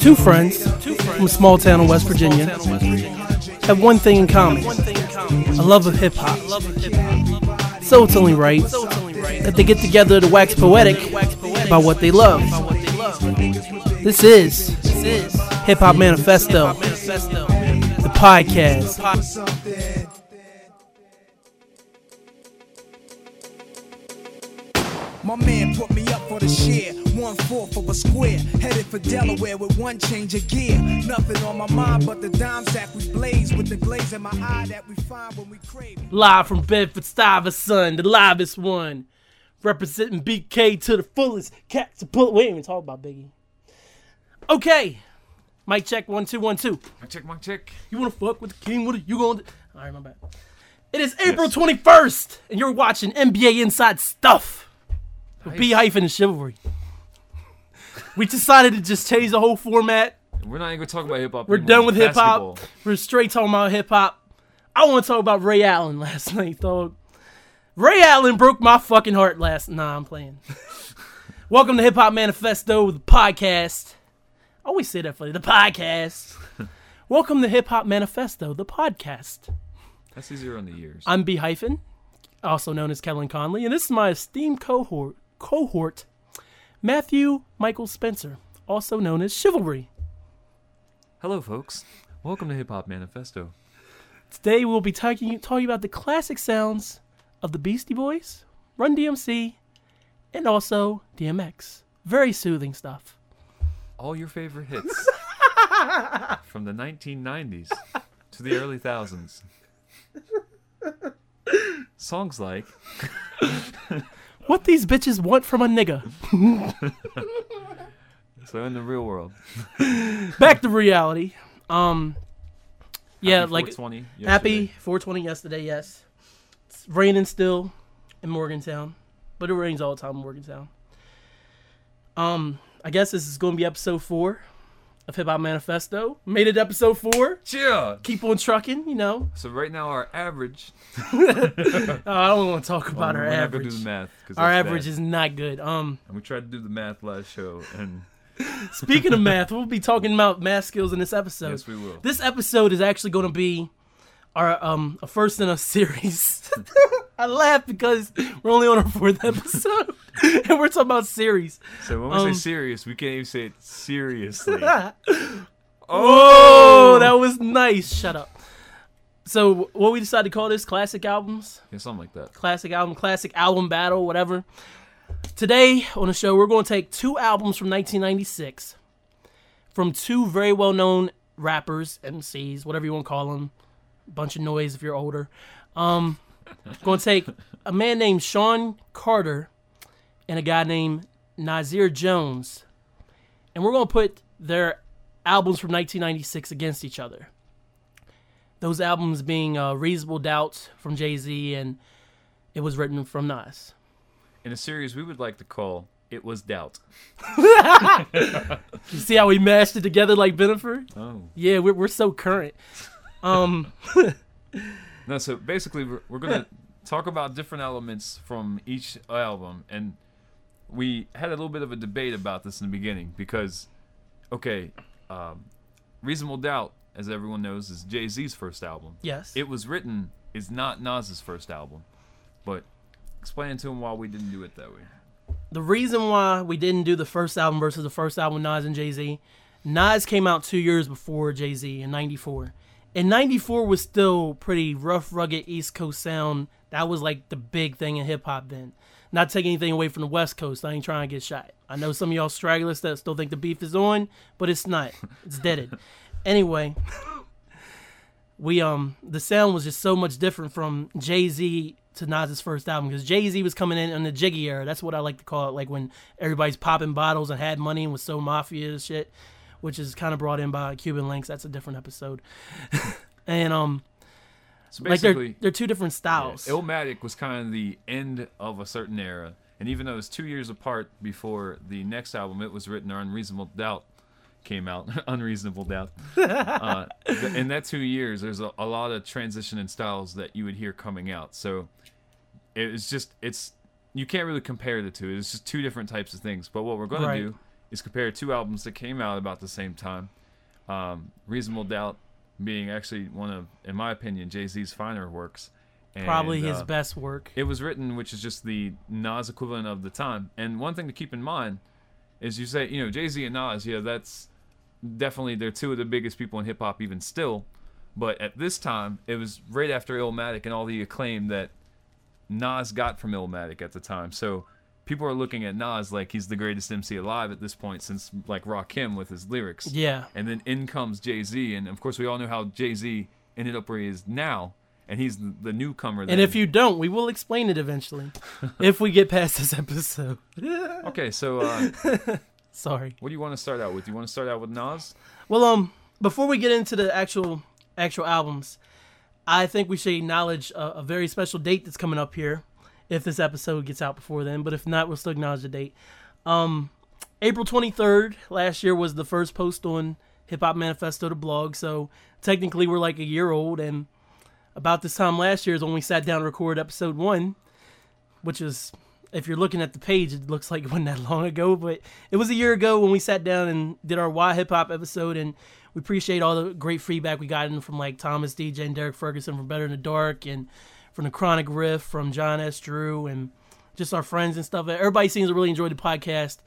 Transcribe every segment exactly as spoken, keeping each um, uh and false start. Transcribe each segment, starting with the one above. Two friends from a small town in West Virginia have one thing in common, a love of hip-hop. So it's only right that they get together to wax poetic about what they love. This is Hip-Hop Manifesto, the podcast. My man put me up for the share, one fourth of a square, headed for Delaware with one change of gear. Nothing on my mind but the dime sack we blaze with the glaze in my eye that we find when we crave. Live from Bedford Stuyvesant, the livest one, representing B K to the fullest. Cats to pull. We ain't even talk about Biggie. Okay, mic check one two one two. Mic check, mic check. You wanna fuck with the king? What are you gonna do? All right, my bad. It is April twenty first, and you're watching N B A Inside Stuff. B hyphen and Chivalry. We decided to just change the whole format. We're not even going to talk about hip-hop. We're anymore. Done with Basketball. hip-hop. We're straight talking about hip-hop. I want to talk about Ray Allen last night, dog. Ray Allen broke my fucking heart last... Nah, I'm playing. Welcome to Hip-Hop Manifesto, the podcast. I always say that funny. The podcast. Welcome to Hip-Hop Manifesto, the podcast. That's easier on the ears. I'm B hyphen, also known as Kevin Conley, and this is my esteemed cohort. Cohort Matthew Michael Spencer, also known as Chivalry. Hello, folks. Welcome to Hip Hop Manifesto. Today we'll be talking talking about the classic sounds of the Beastie Boys, Run D M C, and also D M X. Very soothing stuff. All your favorite hits from the nineteen nineties to the early thousands. Songs like. What these bitches want from a nigga. So in the real world. Back to reality. Um, yeah, happy like four twenty happy four twenty yesterday, yes. It's raining still in Morgantown, but it rains all the time in Morgantown. Um, I guess this is going to be episode four of Hip Hop Manifesto. Made it episode four. Cheer. Keep on trucking, you know. So right now our average. Oh, I don't want to talk about well, our we're average. We're not going to do the math. Our average bad. Is not good. Um, and we tried to do the math last show. And speaking of math, we'll be talking about math skills in this episode. Yes, we will. This episode is actually going to be our um a first in a series. I laugh because we're only on our fourth episode, and we're talking about series. So when we um, say serious, we can't even say it seriously. Oh, that was nice. Shut up. So what we decided to call this, classic albums? Yeah, something like that. Classic album, classic album battle, whatever. Today on the show, we're going to take two albums from nineteen ninety-six from two very well-known rappers, M Cs, whatever you want to call them. Bunch of noise if you're older. Um... Going to take a man named Sean Carter and a guy named Nazir Jones, and we're going to put their albums from nineteen ninety-six against each other. Those albums being uh, Reasonable Doubt from Jay-Z and It Was Written from Nas. In a series we would like to call It Was Doubt. You see how we mashed it together like Bennifer? Oh. Yeah, we're, we're so current. Um... No, so basically we're, we're going to talk about different elements from each album, and we had a little bit of a debate about this in the beginning because, okay, um, Reasonable Doubt, as everyone knows, is Jay-Z's first album. Yes. It Was Written is not Nas's first album, but explain to him why we didn't do it that way. The reason why we didn't do the first album versus the first album, Nas and Jay-Z, Nas came out two years before Jay-Z in ninety-four. And ninety-four was still pretty rough, rugged East Coast sound. That was like the big thing in hip-hop then. Not taking anything away from the West Coast. I ain't trying to get shot. I know some of y'all stragglers that still think the beef is on, but it's not. It's deaded. Anyway, we um the sound was just so much different from Jay-Z to Nas's first album. Because Jay-Z was coming in on the Jiggy era. That's what I like to call it. Like when everybody's popping bottles and had money and was so mafia and shit. Which is kind of brought in by Cuban Links. That's a different episode. and um, so basically, like they're, they're two different styles. Yeah, Illmatic was kind of the end of a certain era. And even though it was two years apart before the next album, It Was Written, or Unreasonable Doubt came out. Unreasonable Doubt. uh, in that two years, there's a, a lot of transition in styles that you would hear coming out. So it's just, it's you can't really compare the two. It's just two different types of things. But what we're going right. to do is compare two albums that came out about the same time. Um, Reasonable Doubt being actually one of, in my opinion, Jay-Z's finer works. And, Probably his uh, best work. It Was Written, which is just the Nas equivalent of the time. And one thing to keep in mind is you say, you know, Jay-Z and Nas, yeah, that's definitely, they're two of the biggest people in hip-hop even still. But at this time, it was right after Illmatic and all the acclaim that Nas got from Illmatic at the time. So people are looking at Nas like he's the greatest M C alive at this point since, like, Rakim with his lyrics. Yeah. And then in comes Jay-Z. And, of course, we all know how Jay-Z ended up where he is now. And he's the newcomer. Then. And if you don't, we will explain it eventually. If we get past this episode. Okay, so... Uh, Sorry. What do you want to start out with? Do you want to start out with Nas? Well, um, before we get into the actual... actual albums, I think we should acknowledge a, a very special date that's coming up here, if this episode gets out before then, but if not, we'll still acknowledge the date. Um, April twenty-third last year was the first post on Hip-Hop Manifesto, the blog, so technically we're like a year old, and about this time last year is when we sat down to record episode one, which is, if you're looking at the page, it looks like it wasn't that long ago, but it was a year ago when we sat down and did our Why Hip-Hop episode, and we appreciate all the great feedback we got in from like Thomas D J and Derek Ferguson from Better in the Dark and from the Chronic Riff, from John S. Drew and just our friends and stuff. Everybody seems to really enjoy the podcast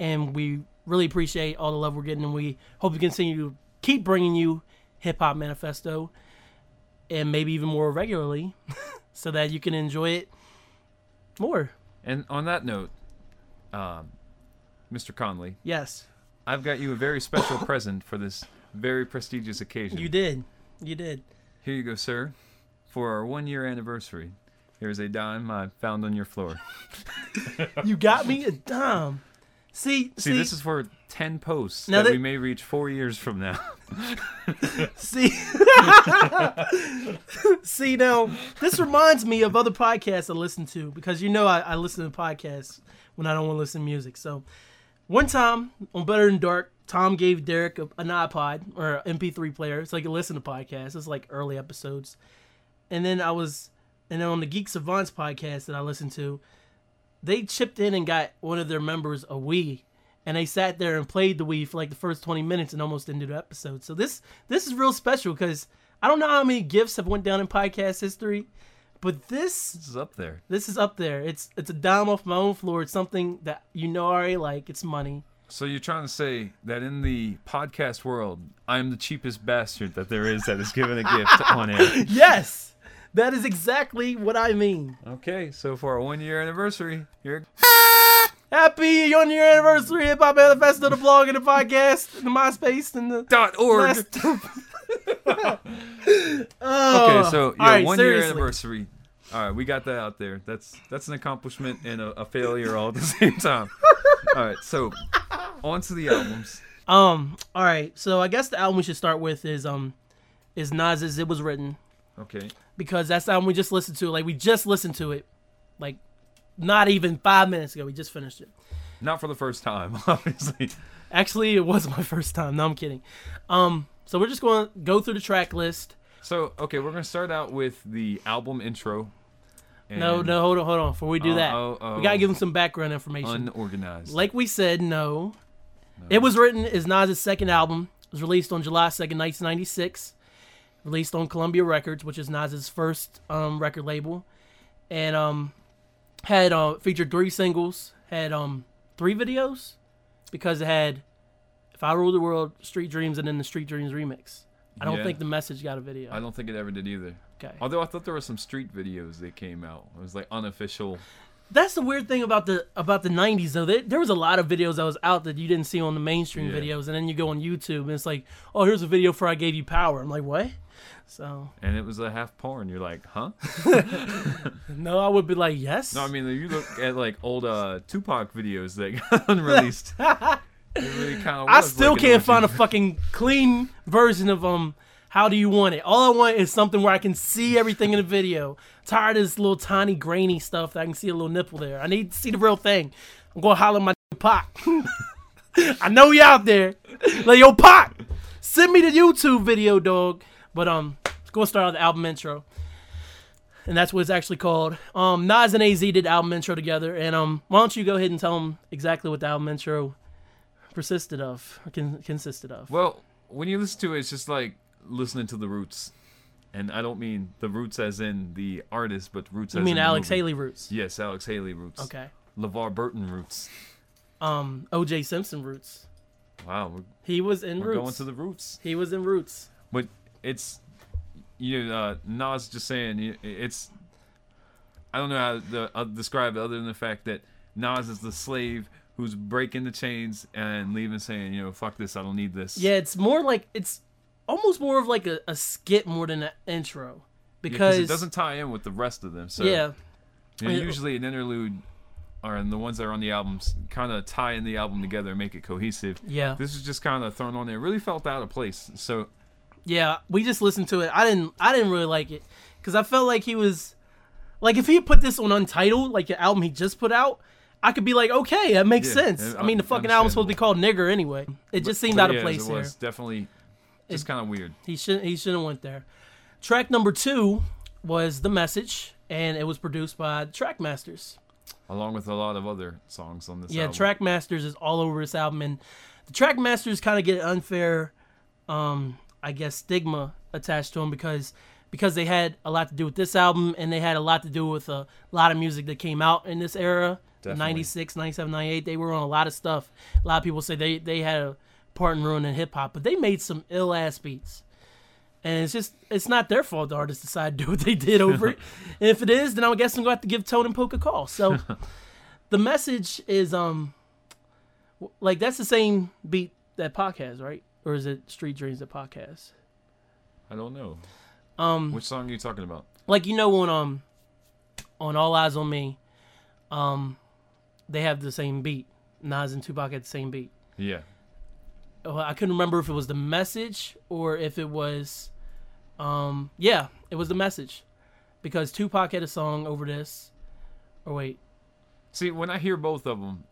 and we really appreciate all the love we're getting and we hope we continue to keep bringing you Hip Hop Manifesto and maybe even more regularly so that you can enjoy it more. And on that note, um, Mister Conley. Yes. I've got you a very special present for this very prestigious occasion. You did. You did. Here you go, sir. For our one-year anniversary, here's a dime I found on your floor. You got me a dime. See, see, see, this is for ten posts that, that we may reach four years from now. See, see, now, this reminds me of other podcasts I listen to, because you know I, I listen to podcasts when I don't want to listen to music, so... One time on Better in Dark, Tom gave Derek a, an iPod or an M P three player so he could listen to podcasts. It's like early episodes. And then I was, and then on the Geek Savants podcast that I listened to, they chipped in and got one of their members a Wii. And they sat there and played the Wii for like the first twenty minutes and almost ended the episode. So this this is real special because I don't know how many gifts have went down in podcast history, but this, this is up there. This is up there. It's it's a dime off my own floor. It's something that you know I already like. It's money. So you're trying to say that in the podcast world, I'm the cheapest bastard that there is that is given a gift on air. Yes. That is exactly what I mean. Okay. So for our one-year anniversary, you're... Happy one-year anniversary, Hip Hop Manifesto, the blog, and the podcast, and the MySpace, and the... Dot .org. Oh. Okay, so yeah, right, one seriously. Year anniversary. All right, we got that out there. That's that's an accomplishment and a, a failure all at the same time. All right, so on to the albums. Um, all right, so I guess the album we should start with is um, is Nas's "It Was Written." Okay. Because that's the album we just listened to. Like we just listened to it, like not even five minutes ago. We just finished it. Not for the first time, obviously. Actually, it was my first time. No, I'm kidding. Um. So we're just going to go through the track list. So, okay, we're going to start out with the album intro. No, no, hold on, hold on. Before we do uh, that, oh, oh, we got to give them some background information. Unorganized. Like we said, no. no. It Was Written is Nas's second album. It was released on July second, nineteen ninety-six. Released on Columbia Records, which is Nas's first um, record label. And um, had uh, featured three singles. Had um, three videos because it had... If I Rule the World, Street Dreams, and then the Street Dreams remix. I don't yeah. think The Message got a video. I don't think it ever did either. Okay. Although I thought there were some street videos that came out. It was like unofficial. That's the weird thing about the about the nineties, though. There, there was a lot of videos that was out that you didn't see on the mainstream yeah. videos, and then you go on YouTube, and it's like, oh, here's a video for I Gave You Power. I'm like, what? So. And it was a half porn. You're like, huh? No, I would be like, yes. No, I mean, you look at like old uh, Tupac videos that got unreleased. It really kind of I still can't find a fucking clean version of um. How do you want it? All I want is something where I can see everything in the video. I'm tired of this little tiny grainy stuff that I can see a little nipple there. I need to see the real thing. I'm gonna holler at my Pop. I know you out there. Like yo, Pop, send me the YouTube video, dog. But um, let's go start out the album intro, and that's what it's actually called. Um, Nas and A Z did the album intro together, and um, why don't you go ahead and tell them exactly what the album intro persisted of, or con- consisted of. Well, when you listen to it, it's just like listening to the Roots. And I don't mean the Roots as in the artist, but Roots you as in the You mean Alex movie. Haley Roots? Yes, Alex Haley Roots. Okay. LeVar Burton Roots. Um, O J Simpson Roots. Wow. He was in we're Roots. We're going to the Roots. He was in Roots. But it's, you know, uh, Nas just saying, it's, I don't know how to uh, describe it other than the fact that Nas is the slave who's breaking the chains and leaving saying, you know, fuck this, I don't need this. Yeah, it's more like, it's almost more of like a, a skit more than an intro. Because yeah, it doesn't tie in with the rest of them. So yeah. You know, usually an interlude, or the ones that are on the albums, kind of tie in the album together and make it cohesive. Yeah. This is just kind of thrown on there. It really felt out of place. So yeah, we just listened to it. I didn't I didn't really like it. Because I felt like he was... Like, if he had put this on Untitled, like the album he just put out, I could be like, okay, that makes yeah, sense. I mean, the fucking album's supposed to be called Nigger anyway. It just but, seemed but out yeah, of place here. It was here. Definitely just kind of weird. He shouldn't He shouldn't went there. Track number two was The Message, and it was produced by Trackmasters. Along with a lot of other songs on this yeah, album. Yeah, Trackmasters is all over this album, and the Trackmasters kind of get an unfair, um, I guess, stigma attached to them because... because they had a lot to do with this album, and they had a lot to do with a lot of music that came out in this era, ninety-six, ninety-seven, ninety-eight. They were on a lot of stuff. A lot of people say they, they had a part in ruining hip-hop, but they made some ill-ass beats. And it's just, it's not their fault the artists decided to do what they did over it. And if it is, then I would guess I'm going to have to give Tone and Poke a call. So The Message is, um, like, that's the same beat that Pac has, right? Or is it Street Dreams that Pac has? I don't know. Um, Which song are you talking about? Like, you know, on um, on All Eyes on Me, um, they have the same beat. Nas and Tupac had the same beat. Yeah. Oh, I couldn't remember if it was The Message or if it was, um, yeah, it was The Message, because Tupac had a song over this. Or wait. See, when I hear both of them,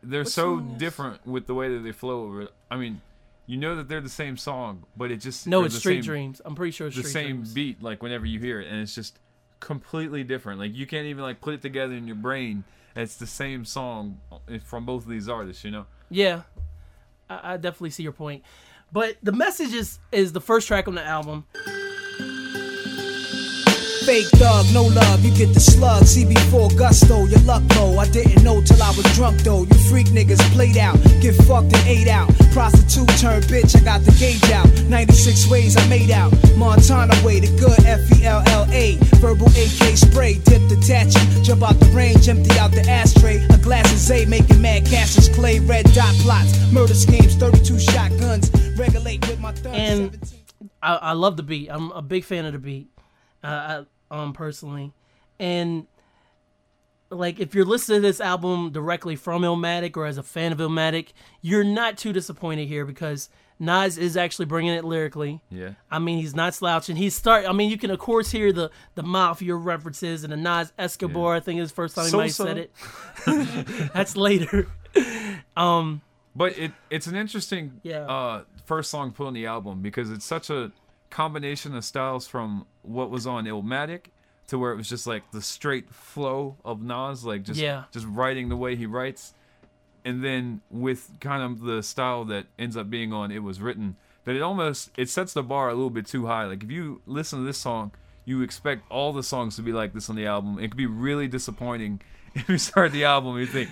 they're what so different with the way that they flow over it. I mean. You know that they're the same song, but it just... No, it's the Street same, Dreams. I'm pretty sure it's Street Dreams. The same beat, like, whenever you hear it, and it's just completely different. Like, you can't even, like, put it together in your brain. It's the same song from both of these artists, you know? Yeah. I, I definitely see your point. But The Message is, is the first track on the album. Fake thug, no love, you get the slug. C B four gusto, your luck low. I didn't know till I was drunk though. You freak niggas played out, get fucked and ate out. Prostitute turned bitch, I got the gauge out. ninety-six ways I made out. Montana way, the good F E L L A. Verbal A K spray, dip detaching. Jump out the range, empty out the ashtray. A glass of Zay, making mad Cassius Clay. Red dot plots, murder schemes, thirty-two shotguns. Regulate with my thumbs. And I, I love the beat. I'm a big fan of the beat. Uh, I, Um, personally, and like if you're listening to this album directly from Illmatic or as a fan of Illmatic, you're not too disappointed here because Nas is actually bringing it lyrically. Yeah, I mean he's not slouching. He's start. I mean you can of course hear the the mafia references and the Nas Escobar. Yeah. I think it's the first time anybody so, so. said it. That's later. um, but it it's an interesting yeah. uh first song put on the album because it's such a combination of styles from what was on Illmatic to where it was just like the straight flow of Nas, like just yeah. just writing the way he writes, and then with kind of the style that ends up being on It Was Written, that it almost it sets the bar a little bit too high. Like if you listen to this song, you expect all the songs to be like this on the album. It could be really disappointing if you start the album and you think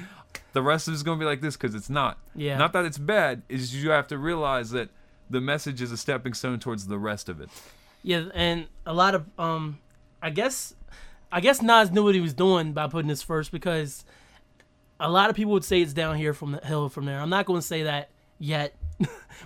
the rest of it's gonna be like this, because it's not. Yeah. Not that it's bad, it's you have to realize that The Message is a stepping stone towards the rest of it. Yeah, and a lot of, um, I guess, I guess Nas knew what he was doing by putting this first, because a lot of people would say it's down here from the hill from there. I'm not going to say that yet.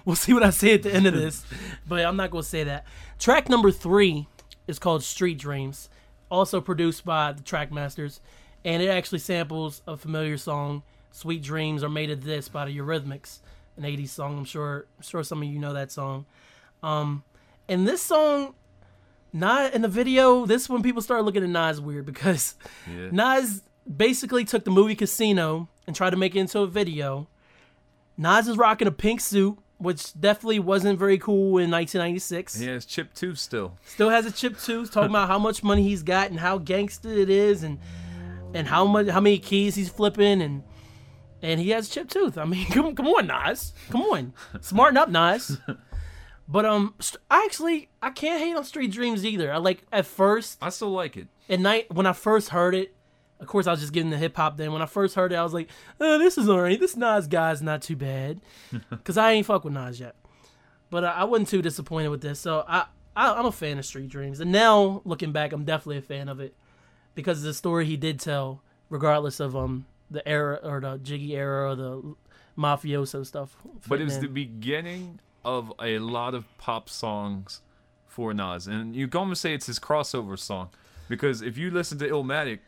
We'll see what I say at the end of this, but I'm not going to say that. Track number three is called Street Dreams, also produced by the Trackmasters, and it actually samples a familiar song, Sweet Dreams Are Made of This by the Eurythmics. An eighties song, I'm sure. I'm sure some of you know that song. Um, and this song, not in the video. This when people started looking at Nas weird because yeah. Nas basically took the movie Casino and tried to make it into a video. Nas is rocking a pink suit, which definitely wasn't very cool in nineteen ninety-six. He has chip tooth still. Still has a chip tooth. Talking about how much money he's got and how gangster it is, and and how much how many keys he's flipping and. and he has a chipped tooth. I mean, come, come on, Nas. Come on. Smarten up, Nas. But um, I actually, I can't hate on Street Dreams either. I like, at first. I still like it. At night, when I first heard it, of course, I was just getting the hip-hop then. When I first heard it, I was like, oh, this is all right. This Nas guy's not too bad. Because I ain't fuck with Nas yet. But uh, I wasn't too disappointed with this. So I, I, I'm a fan of Street Dreams. And now, looking back, I'm definitely a fan of it. Because of the story he did tell, regardless of um the era or the Jiggy era or the mafioso stuff. But it was the beginning of a lot of pop songs for Nas. And you can almost say it's his crossover song. Because if you listen to Illmatic,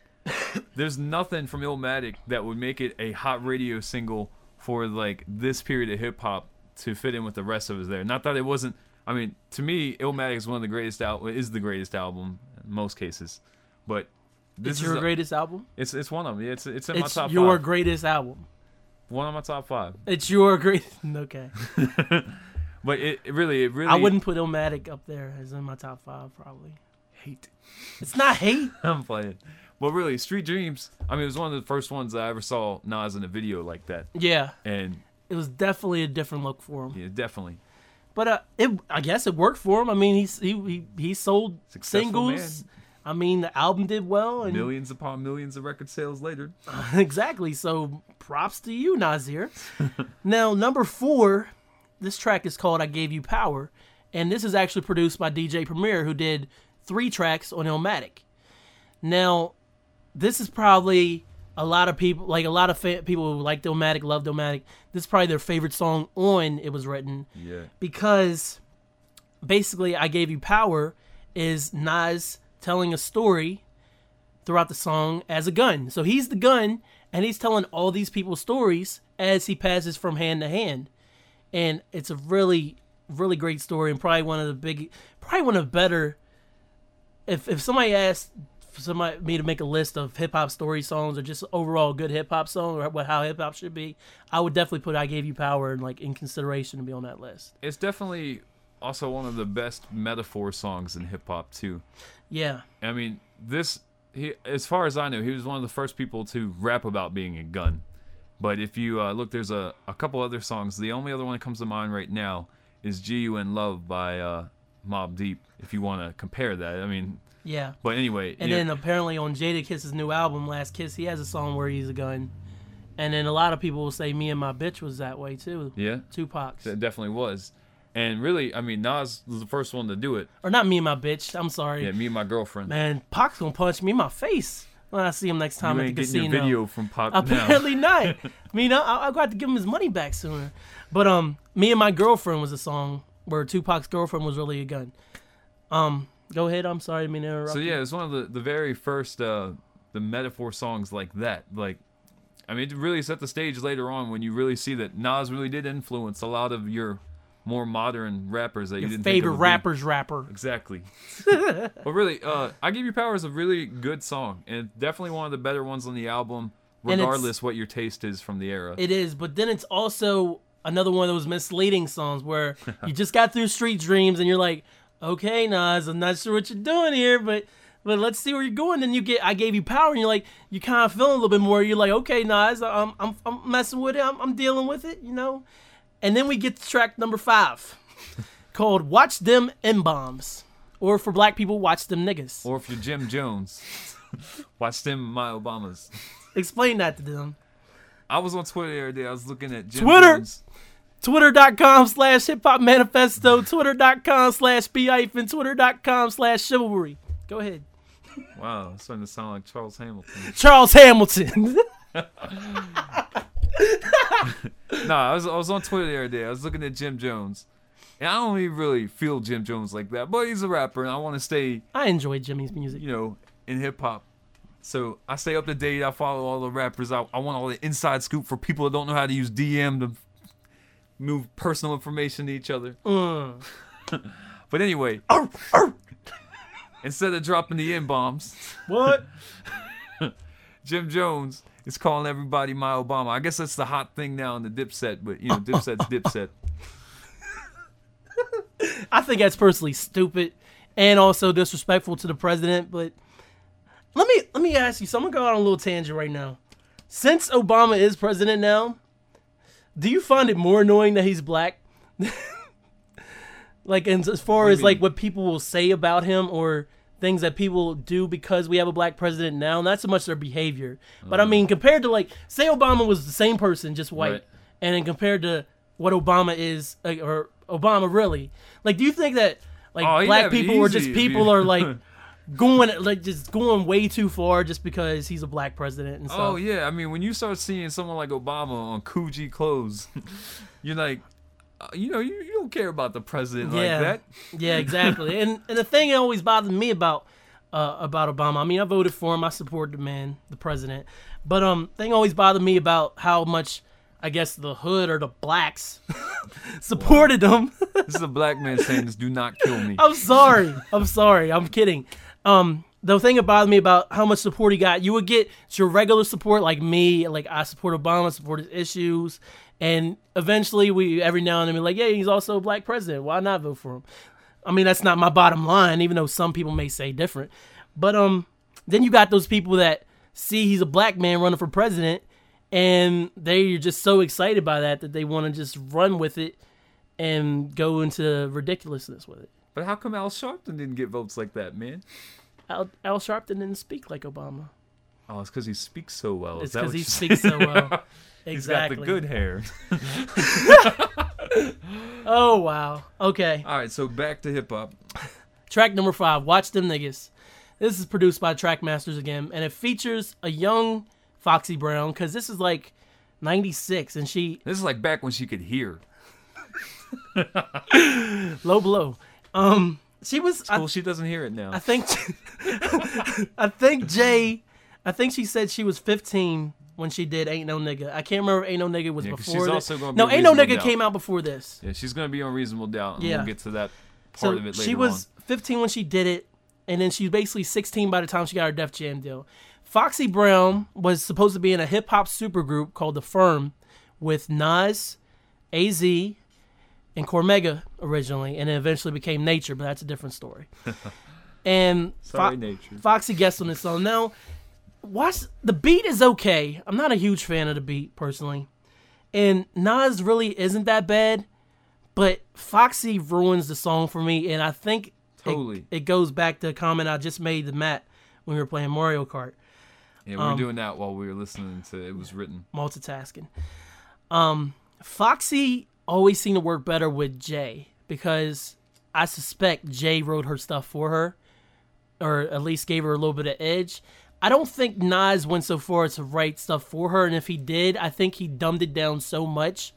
there's nothing from Illmatic that would make it a hot radio single for like this period of hip hop to fit in with the rest of us there. Not that it wasn't. I mean, to me, Illmatic is one of the greatest al- is the greatest album in most cases. But this it's is your a, greatest album. It's it's one of them. It's it's in it's my top. It's your five. Greatest album. One of my top five. It's your greatest. Okay. But it, it really, it really. I wouldn't put Illmatic up there as in my top five, probably. Hate. It's not hate. I'm playing. But really, Street Dreams, I mean, it was one of the first ones that I ever saw Nas in a video like that. Yeah. And it was definitely a different look for him. Yeah, definitely. But uh, it, I guess it worked for him. I mean, he he he sold successful singles. Man. I mean, the album did well. And millions upon millions of record sales later. Exactly. So props to you, Nasir. Now, number four, this track is called I Gave You Power. And this is actually produced by D J Premier, who did three tracks on Illmatic. Now, this is probably a lot of people, like a lot of fa- people who like Illmatic, love Illmatic. This is probably their favorite song on It Was Written. Yeah. Because basically, I Gave You Power is Nas telling a story throughout the song as a gun. So he's the gun, and he's telling all these people stories as he passes from hand to hand. And it's a really, really great story, and probably one of the big, probably one of the better. If if somebody asked, somebody me to make a list of hip hop story songs or just overall good hip hop song or what how hip hop should be, I would definitely put "I Gave You Power" in like in consideration to be on that list. It's definitely also one of the best metaphor songs in hip hop too. Yeah, I mean this. He, as far as I know, he was one of the first people to rap about being a gun. But if you uh, look, there's a a couple other songs. The only other one that comes to mind right now is "G U N Love" by uh, Mobb Deep. If you want to compare that, I mean. Yeah. But anyway. And yeah. Then apparently on Jadakiss's new album, Last Kiss, he has a song where he's a gun. And then a lot of people will say Me and My Bitch was that way too. Yeah. Tupac's. That definitely was. And really, I mean, Nas was the first one to do it. Or not Me and My Bitch. I'm sorry. Yeah, Me and My Girlfriend. Man, Pac's going to punch me in my face when I see him next time you at the casino. You ain't getting your video from Pac now. Apparently not. I mean, I, I've got to give him his money back sooner. But um, Me and My Girlfriend was a song where Tupac's girlfriend was really a gun. Um... Go ahead. I'm sorry. I mean, interrupt. So yeah, it's one of the, the very first uh, the metaphor songs like that. Like, I mean, it really set the stage later on when you really see that Nas really did influence a lot of your more modern rappers that your you didn't favorite think rappers be. Rapper. Exactly. But really, uh, I Give You Power is a really good song and definitely one of the better ones on the album, regardless what your taste is from the era. It is, but then it's also another one of those misleading songs where you just got through Street Dreams and you're like. Okay, Nas, I'm not sure what you're doing here, but but let's see where you're going. Then you get, I Gave You Power, and you're like, you kind of feeling a little bit more. You're like, okay, Nas, I'm I'm I'm messing with it, I'm I'm dealing with it, you know. And then we get to track number five, called "Watch Them M-Bombs," or for black people, "Watch Them Niggas," or if you're Jim Jones, "Watch Them My Obamas." Explain that to them. I was on Twitter the other day. I was looking at Jim Twitter. Jones. Twitter.com slash hip-hop manifesto, Twitter.com slash B-hyphen, Twitter.com slash chivalry. Go ahead. Wow, it's starting to sound like Charles Hamilton. Charles Hamilton. No, nah, I was I was on Twitter the other day. I was looking at Jim Jones. And I don't even really feel Jim Jones like that, but he's a rapper and I want to stay. I enjoy Jimmy's music. You know, in hip-hop. So I stay up to date. I follow all the rappers. I, I want all the inside scoop for people that don't know how to use D M to move personal information to each other. Uh. But anyway, arr, arr. Instead of dropping the N-bombs, what? Jim Jones is calling everybody my Obama. I guess that's the hot thing now in the Dipset, but you know, Dipset's Dipset. I think that's personally stupid and also disrespectful to the president, but let me let me ask you, so I'm gonna go on a little tangent right now. Since Obama is president now, do you find it more annoying that he's black? Like, and as far as like what people will say about him or things that people do because we have a black president now, not so much their behavior, but mm. I mean, compared to like, say Obama was the same person, just white, right. and then compared to what Obama is, like, or Obama really, like, do you think that like oh, black people or just people are like going like just going way too far just because he's a black president and stuff? Oh yeah, I mean, when you start seeing someone like Obama on Coogee clothes, you're like, you know, you, you don't care about the president yeah. like that. Yeah, exactly. and and the thing that always bothered me about uh, about Obama, I mean, I voted for him, I support the man, the president. But um, thing always bothered me about how much, I guess, the hood or the blacks supported wow. him. This is a black man saying this. Do not kill me. I'm sorry. I'm sorry. I'm kidding. Um, the thing that bothered me about how much support he got, you would get your regular support, like me, like I support Obama, support his issues. And eventually, we every now and then we're like, yeah, he's also a black president. Why not vote for him? I mean, that's not my bottom line, even though some people may say different. But um, then you got those people that see he's a black man running for president, and they're just so excited by that that they want to just run with it and go into ridiculousness with it. But how come Al Sharpton didn't get votes like that, man? Al, Al Sharpton didn't speak like Obama. Oh, it's because he speaks so well. It's because he speaks so well. Exactly. He's got the good hair. Oh, wow. Okay. All right, so back to hip-hop. Track number five, Watch Them Niggas. This is produced by Trackmasters again, and it features a young Foxy Brown, because this is like ninety-six, and she... This is like back when she could hear. Low blow. Um, she was... It's cool, I, she doesn't hear it now. I think... I think Jay... I think she said she was fifteen when she did Ain't No Nigga. I can't remember if Ain't No Nigga was yeah, before she's this. Also gonna be no, Ain't No Nigga Doubt. Came out before this. Yeah, she's going to be on Reasonable Doubt, and yeah. we'll get to that part so of it later. She was on. fifteen when she did it, and then she was basically sixteen by the time she got her Def Jam deal. Foxy Brown was supposed to be in a hip-hop supergroup called The Firm with Nas, A Z, and Cormega originally, and it eventually became Nature, but that's a different story. And Sorry, Fo- Nature. Foxy guessed on this song. Now... Watch, the beat is okay. I'm not a huge fan of the beat, personally. And Nas really isn't that bad, but Foxy ruins the song for me, and I think totally. it, it goes back to a comment I just made to Matt when we were playing Mario Kart. Yeah, we were um, doing that while we were listening to It Was Written. Multitasking. Um, Foxy always seemed to work better with Jay, because I suspect Jay wrote her stuff for her, or at least gave her a little bit of edge. I don't think Nas went so far as to write stuff for her, and if he did, I think he dumbed it down so much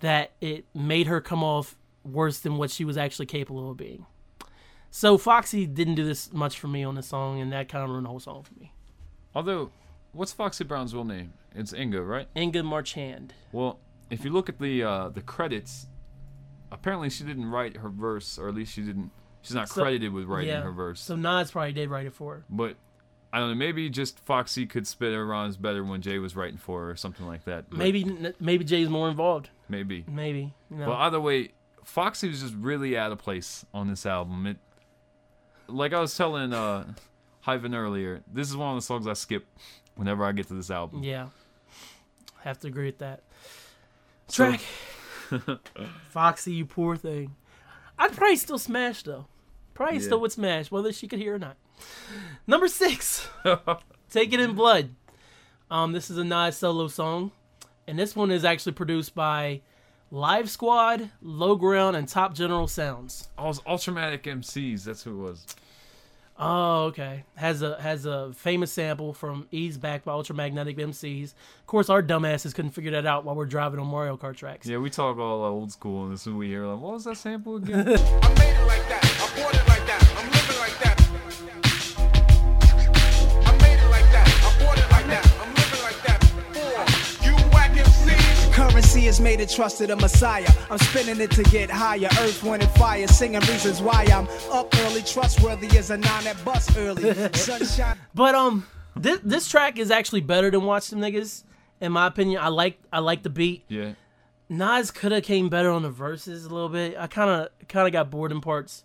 that it made her come off worse than what she was actually capable of being. So Foxy didn't do this much for me on the song, and that kind of ruined the whole song for me. Although, what's Foxy Brown's real name? It's Inga, right? Inga Marchand. Well, if you look at the uh, the credits, apparently she didn't write her verse, or at least she didn't. She's not so, credited with writing yeah, her verse. So Nas probably did write it for her. But... I don't know, maybe just Foxy could spit her rhymes better when Jay was writing for her or something like that. But maybe maybe Jay's more involved. Maybe. Maybe. No. But either way, Foxy was just really out of place on this album. It, like I was telling uh, Hyven earlier, this is one of the songs I skip whenever I get to this album. Yeah. I have to agree with that. Track. So. Foxy, you poor thing. I'd probably still smash, though. Probably yeah. still would smash, whether she could hear or not. Number six, Take It in Blood. Um, this is a Nas solo song, and this one is actually produced by Live Squad, Low Ground, and Top General Sounds. Oh, it's Ultramatic M Cs. That's who it was. Oh, okay. Has a has a famous sample from Ease Back by Ultramagnetic M Cs. Of course, our dumbasses couldn't figure that out while we're driving on Mario Kart tracks. Yeah, we talk all uh, old school, and this is we hear like, what was that sample again? I made it like that. I bought it like that. I'm living like that. Currency is made to trust of the Messiah. I'm spinning it to get higher. Earth, wind, and fire. Singing reasons why I'm up early. Trustworthy as a nine that bus early. Sunshine. But um, this this track is actually better than Watch Them Niggas, in my opinion. I like I like the beat. Yeah. Nas could have came better on the verses a little bit. I kind of kind of got bored in parts.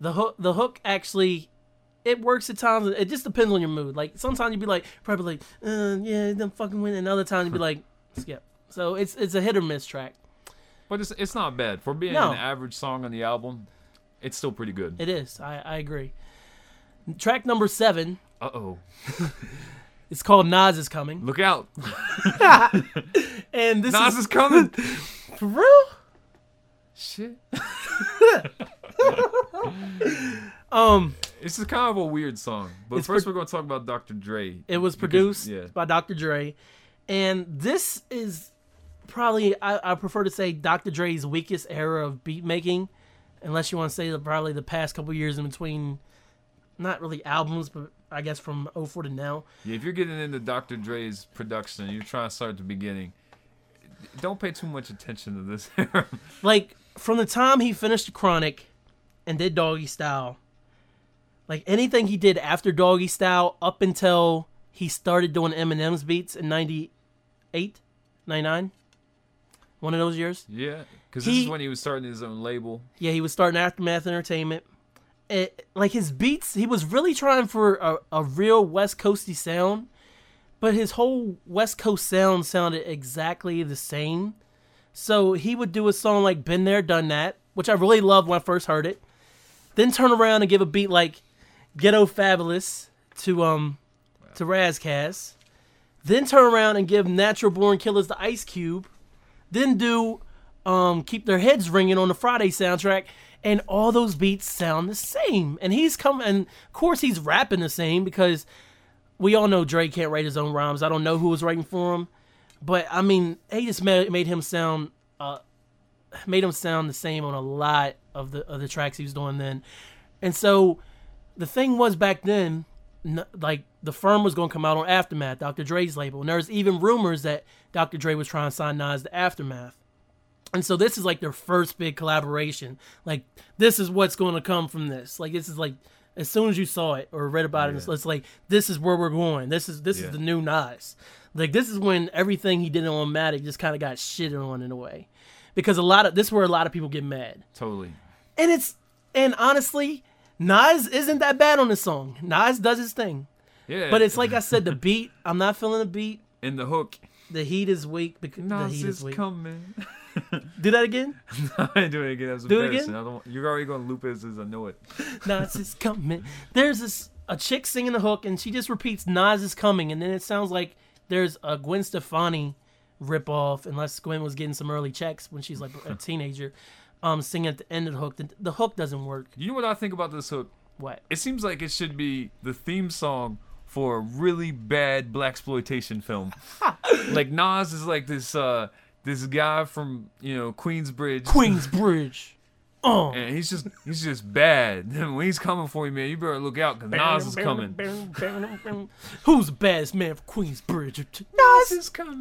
The hook the hook actually it works at times. It just depends on your mood. Like, sometimes you'd be like, probably like, uh, yeah, them fucking win. And other times you'd be like, skip. So it's it's a hit or miss track. But it's it's not bad. For being no. an average song on the album, it's still pretty good. It is. I, I agree. Track number seven. Uh-oh. It's called Nas Is Coming. Look out. And this Nas is, is coming. For real? Shit. um, This is kind of a weird song. But first pro- we're going to talk about Doctor Dre. It was produced because, yeah. by Doctor Dre. And this is probably, I, I prefer to say, Doctor Dre's weakest era of beat making. Unless you want to say that probably the past couple years in between, not really albums, but I guess from oh four to now. Yeah, if you're getting into Doctor Dre's production, you're trying to start at the beginning, don't pay too much attention to this era. Like, from the time he finished The Chronic and did Doggy Style, like anything he did after Doggy Style up until he started doing Eminem's beats in ninety-eight, ninety-nine, one of those years. Yeah, because this is when he was starting his own label. Yeah, he was starting Aftermath Entertainment. It, like, his beats, he was really trying for a, a real West Coasty sound, but his whole West Coast sound sounded exactly the same. So he would do a song like Been There, Done That, which I really loved when I first heard it, then turn around and give a beat like Ghetto Fabulous to um wow. to Razzcast, then turn around and give Natural Born Killers to Ice Cube, then do um Keep Their Heads Ringing on the Friday soundtrack, and all those beats sound the same. And he's coming, and of course he's rapping the same, because we all know Dre can't write his own rhymes. I don't know who was writing for him, but I mean, he just made, made him sound, uh, made him sound the same on a lot of the of the tracks he was doing then. And so, the thing was back then, n- like The Firm was going to come out on Aftermath, Doctor Dre's label, and there was even rumors that Doctor Dre was trying to sign Nas to Aftermath. And so this is like their first big collaboration. Like, this is what's going to come from this. Like, this is like, as soon as you saw it or read about yeah. it, it's like, this is where we're going. This is this yeah. is the new Nas. Like, this is when everything he did on Illmatic just kind of got shitted on in a way, because a lot of this is where a lot of people get mad. Totally. And it's and honestly, Nas isn't that bad on this song. Nas does his thing. Yeah. But it's like I said, the beat. I'm not feeling the beat. And the hook. The heat is weak. Because Nas the heat is, is weak. Coming. Do that again? No, I ain't doing it again. That was Do it again? I don't, you're already going to loop it as I know it. Nas is coming. There's this, a chick singing the hook, and she just repeats Nas is coming, and then it sounds like there's a Gwen Stefani ripoff, unless Gwen was getting some early checks when she's like a teenager, um, singing at the end of the hook. The, the hook doesn't work. You know what I think about this hook? What? It seems like it should be the theme song for a really bad blaxploitation film. Like, Nas is like this... Uh, This guy from, you know, Queensbridge. Queensbridge. Oh. And he's just he's just bad. When he's coming for you, man, you better look out, because Nas is coming. Who's the baddest man from Queensbridge? Nas is coming.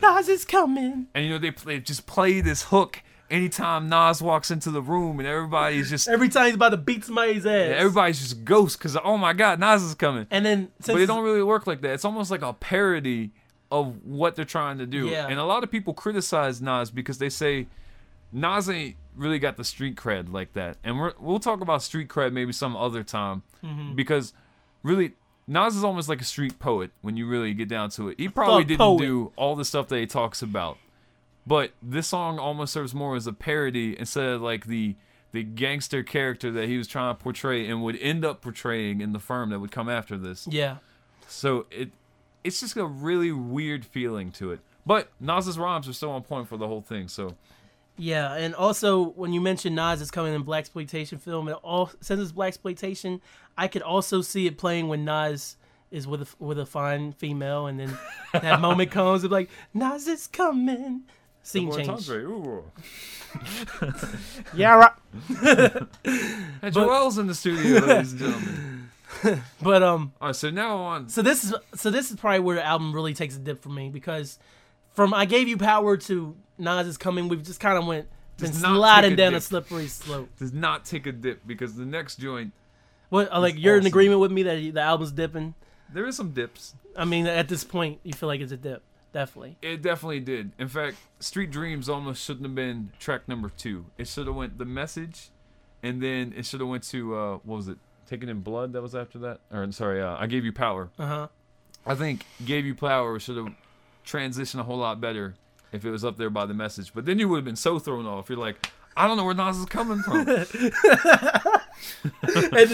Nas is coming. And, you know, they, they just play this hook anytime Nas walks into the room, and everybody's just... Every time he's about to beat somebody's ass. Yeah, everybody's just ghost, because, oh, my God, Nas is coming. And then... But it don't really work like that. It's almost like a parody of what they're trying to do. Yeah. And a lot of people criticize Nas because they say Nas ain't really got the street cred like that. And we're, we'll talk about street cred maybe some other time, mm-hmm. because really Nas is almost like a street poet when you really get down to it. He probably didn't poet. do all the stuff that he talks about. But this song almost serves more as a parody instead of like the the gangster character that he was trying to portray and would end up portraying in The Firm that would come after this. Yeah. So it It's just a really weird feeling to it. But Nas's rhymes are still on point for the whole thing, so... Yeah, and also, when you mentioned Nas is coming in blaxploitation film, and all, since it's blaxploitation, I could also see it playing when Nas is with a, with a fine female, and then that moment comes, and like, Nas is coming. Scene change. Yeah, right. And Joel's in the studio, ladies and gentlemen. But um all right, so now on so this is so this is probably where the album really takes a dip for me, because from I Gave You Power to Nas Is Coming, we've just kind of went been sliding down a slippery slope. Does not take a dip, because the next joint, what like you're awesome. In agreement with me that the album's dipping? There is some dips. I mean, at this point you feel like it's a dip. Definitely. It definitely did. In fact, Street Dreams almost shouldn't have been track number two. It should have went The Message, and then it should have went to uh what was it Taken in Blood, that was after that. Or sorry, uh, I Gave You Power. Uh huh. I think Gave You Power should have transitioned a whole lot better if it was up there by The Message. But then you would have been so thrown off. You're like, I don't know where Nas is coming from. And then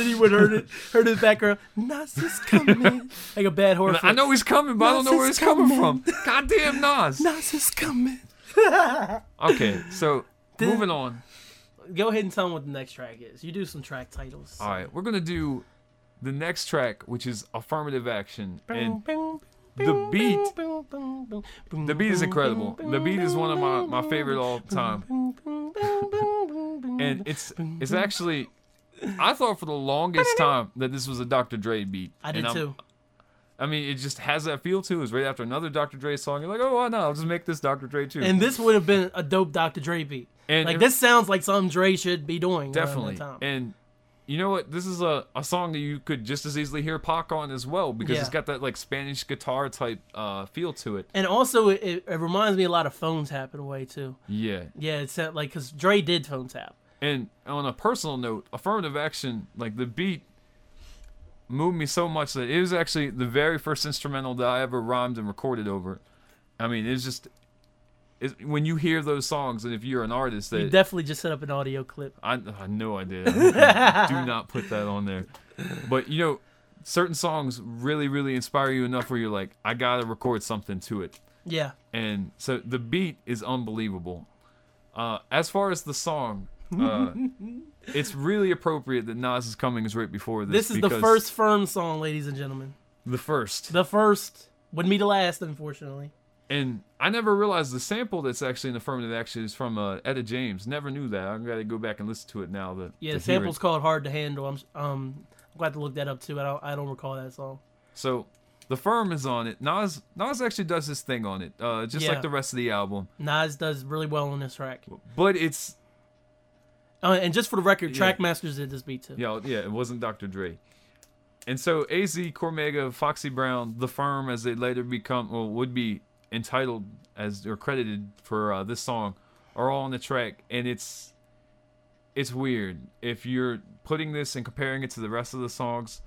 you would have heard it, heard it back around. Nas is coming. Like a bad horse. I know he's coming, but Nas I don't know where he's coming, coming from. Goddamn Nas. Nas is coming. Okay, so then, moving on. Go ahead and tell them what the next track is. You do some track titles. All right, we're going to do the next track, which is Affirmative Action. And the beat, the beat is incredible. The beat is one of my, my favorite all time. And it's it's actually, I thought for the longest time that this was a Doctor Dre beat. I did too. I mean, it just has that feel too. It's right after another Doctor Dre song. You're like, oh, why not? I'll just make this Doctor Dre too. And this would have been a dope Doctor Dre beat. And like, if, this sounds like something Dre should be doing. Definitely. Time. And you know what? This is a, a song that you could just as easily hear Pac on as well, because yeah. it's got that like Spanish guitar type uh, feel to it. And also, it, it reminds me a lot of Phone Tap in a way too. Yeah. Yeah, it's like, because Dre did Phone Tap. And on a personal note, Affirmative Action, like the beat moved me so much that it was actually the very first instrumental that I ever rhymed and recorded over. I mean, it's just... It's, when you hear those songs, and if you're an artist, that you definitely just set up an audio clip. I, I know I did. I do not put that on there. But you know, certain songs really, really inspire you enough where you're like, I gotta record something to it. Yeah. And so the beat is unbelievable. Uh, as far as the song, uh, it's really appropriate that Nas is Coming is right before this. This is the first Firm song, ladies and gentlemen. The first. The first would be the last, unfortunately. And I never realized the sample that's actually in Affirmative Action is from uh, Etta James. Never knew that. I've got to go back and listen to it now. To, yeah, the sample's called Hard to Handle. I'm um, I'm glad to look that up, too. I don't, I don't recall that song. So, The Firm is on it. Nas Nas actually does his thing on it, uh, just yeah. like the rest of the album. Nas does really well on this track. But it's... Uh, and just for the record, yeah. Trackmasters did this beat, too. Yeah, yeah, it wasn't Doctor Dre. And so, A Z, Cormega, Foxy Brown, The Firm, as they later become, well, would be... entitled as or credited for uh, this song, are all on the track, and it's it's weird if you're putting this and comparing it to the rest of the songs.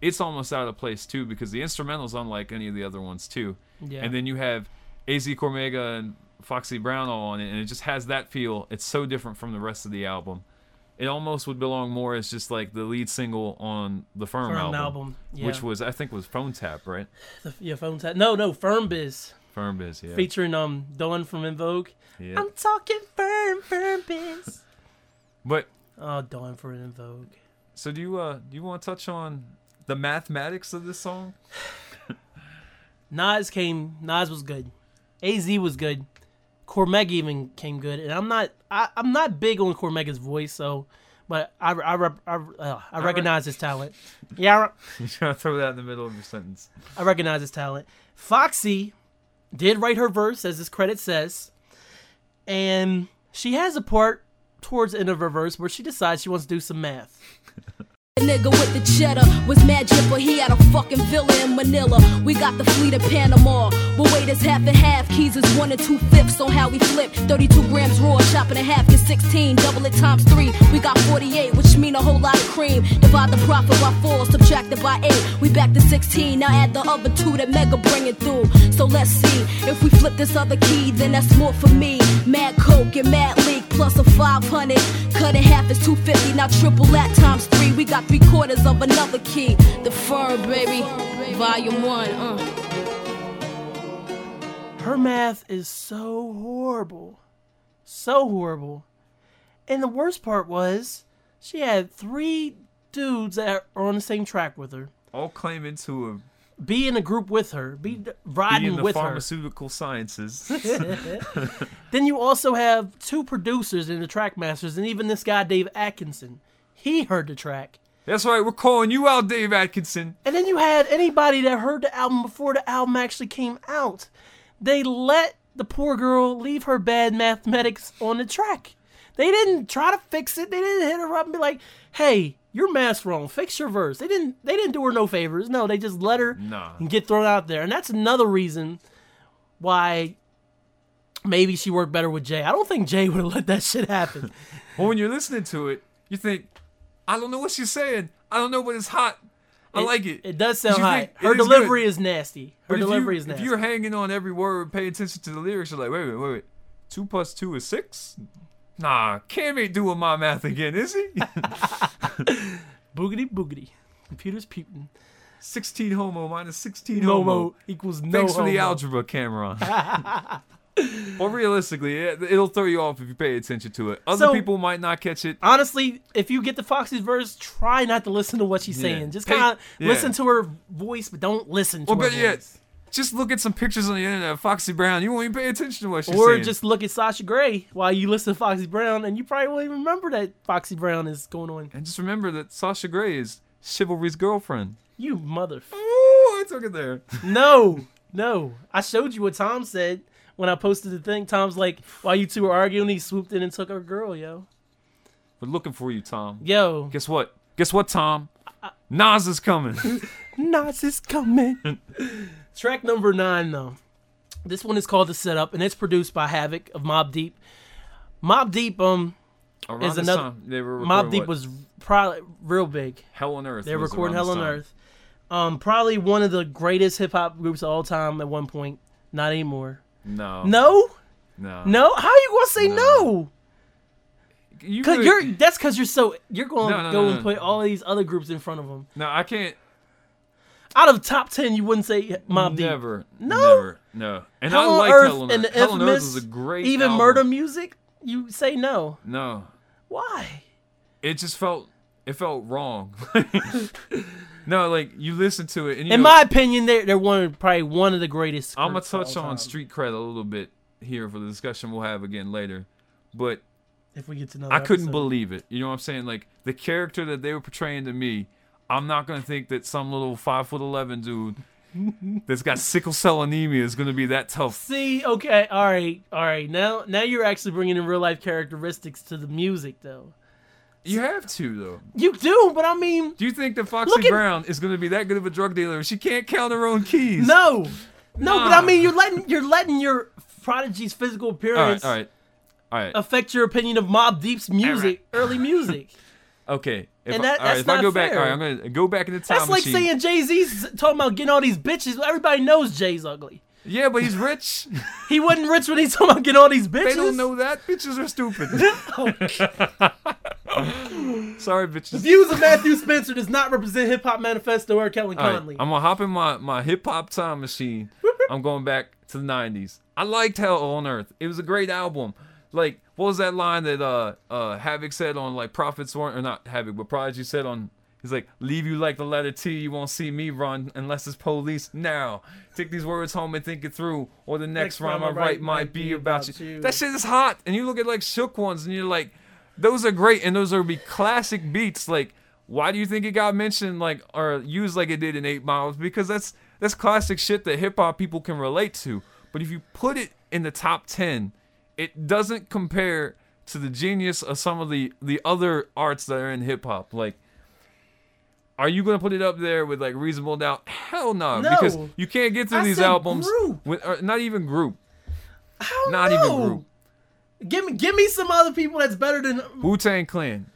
It's almost out of place too, because the instrumental's unlike any of the other ones too. Yeah. And then you have A Z, Cormega, and Foxy Brown all on it, and it just has that feel. It's so different from the rest of the album. It almost would belong more as just like the lead single on the Firm, Firm album, album. Yeah. Which was I think was Phone Tap, right? The, yeah, Phone Tap. No, no, Firm Biz. Firm Biz, yeah. Featuring um Dawn from En Vogue. Yeah. I'm talking firm, firm biz. But oh, Dawn from En Vogue. So do you uh do you want to touch on the mathematics of this song? Nas came, Nas was good. A Z was good. Cormega even came good, and I'm not I I'm not big on Cormega's voice, so but I I I, I, uh, I recognize I re- his talent. Yeah. You're trying to throw that in the middle of your sentence. I recognize his talent. Foxy did write her verse, as this credit says, and she has a part towards the end of her verse where she decides she wants to do some math. Nigga with the cheddar was mad jipper. He had a fucking villa in Manila. We got the fleet of Panama. But wait, it's half and half. Keys is one and two fifths on how we flip. thirty-two grams raw, chopping in half is sixteen. Double it times three. We got forty-eight, which mean a whole lot of cream. Divide the profit by four, subtract it by eight. We back to sixteen. Now add the other two that Mega bringing through. So let's see if we flip this other key, then that's more for me. Mad Coke and Mad League plus a five hundred. Cut in half is two fifty. Now triple that times three. We got three quarters of another key. The Firm, baby. Volume one. Uh. Her math is so horrible. So horrible. And the worst part was she had three dudes that are on the same track with her. All claiming to have... be in a group with her. Be riding be with her. Pharmaceutical sciences. Then you also have two producers in the Trackmasters, and even this guy, Dave Atkinson. He heard the track. That's right. We're calling you out, Dave Atkinson. And then you had anybody that heard the album before the album actually came out. They let the poor girl leave her bad mathematics on the track. They didn't try to fix it. They didn't hit her up and be like, hey, your math's wrong. Fix your verse. They didn't They didn't do her no favors. No, they just let her nah. get thrown out there. And that's another reason why maybe she worked better with Jay. I don't think Jay would have let that shit happen. Well, when you're listening to it, you think, I don't know what she's saying. I don't know, but it's hot. I it, like it. It does sound hot. Her delivery good. is nasty. Her delivery you, is nasty. If you're hanging on every word, pay attention to the lyrics. You're like, wait, wait, wait, wait. Two plus two is six? Nah, Cam ain't doing my math again, is he? Boogity boogity. Computer's peeping. sixteen homo minus sixteen no homo, homo equals no Thanks homo. Thanks for the algebra, Cameron. Well, realistically, it, it'll throw you off if you pay attention to it. Other so, people might not catch it. Honestly, if you get the Foxy's verse, try not to listen to what she's yeah. saying. Just kind of yeah. listen to her voice, but don't listen to well, her but voice. Yeah, just look at some pictures on the internet of Foxy Brown. You won't even pay attention to what she's or saying. Or just look at Sasha Grey while you listen to Foxy Brown, and you probably won't even remember that Foxy Brown is going on. And just remember that Sasha Grey is Chivalry's girlfriend. You mother... Ooh, I took it there. No, no. I showed you what Tom said when I posted the thing. Tom's like, while you two were arguing, he swooped in and took her girl, yo. We're looking for you, Tom. Yo. Guess what? Guess what, Tom? I- Nas is coming. Nas is coming. Track number nine, though. This one is called The Setup, and it's produced by Havoc of Mobb Deep. Mobb Deep, um... Around is another time, they were Mobb Deep what? was probably real big. Hell on Earth. They were recording Hell on Earth. Um, probably one of the greatest hip hop groups of all time at one point. Not anymore. No. No? No. No? How are you gonna say no? no? You Cause really... you're that's because you're so you're gonna no, no, go no, no, and put no. all these other groups in front of them. No, I can't. Out of top ten, you wouldn't say Mobb Deep. Never. No. Never. No. And Hell I like Hell on Earth. And the Hell on Earth was a great even album. Murder Music. You say no. No. Why? It just felt it felt wrong. No, like you listen to it. And, you in know, my opinion, they're they're one of, probably one of the greatest. I'm gonna touch on street cred a little bit here for the discussion we'll have again later, but if we get to know, I couldn't episode. believe it. You know what I'm saying? Like the character that they were portraying to me, I'm not gonna think that some little five foot eleven dude that's got sickle cell anemia is gonna be that tough. See, okay, all right, all right. Now, now you're actually bringing in real life characteristics to the music, though. You have to, though. You do, but I mean... Do you think that Foxy at, Brown is going to be that good of a drug dealer? She can't count her own keys. No. No, nah. But I mean, you're letting you're letting your Prodigy's physical appearance all right, all right. All right. affect your opinion of Mobb Deep's music, right. early music. Okay. If and that, I, all right, that's if not I go fair. Back, all right, I'm going to go back in the time That's like machine. saying Jay-Z's talking about getting all these bitches. Everybody knows Jay's ugly. Yeah, but he's rich. He wasn't rich when he's talking about getting all these bitches. They don't know that. Bitches are stupid. Sorry, bitches. The views of Matthew Spencer does not represent Hip-Hop Manifesto or Kevin Conley. Right, I'm going to hop in my, my hip-hop time machine. I'm going back to the nineties. I liked Hell on Earth. It was a great album. Like, what was that line that uh, uh, Havoc said on, like, Prophets Warrant? Or not Havoc, but Prodigy said on... He's like, leave you like the letter T, you won't see me run unless it's police now. Take these words home and think it through, or the next, next rhyme I write might be about you. you. That shit is hot. And you look at like Shook ones and you're like, those are great and those are be classic beats. Like, why do you think it got mentioned like or used like it did in Eight Miles? Because that's that's classic shit that hip hop people can relate to. But if you put it in the top ten, it doesn't compare to the genius of some of the, the other arts that are in hip hop. Like, are you going to put it up there with, like, Reasonable Doubt? Hell no. No. Because you can't get through I these albums. With, or not even group. Hell not no. even group. Give me give me some other people that's better than... Wu-Tang Clan.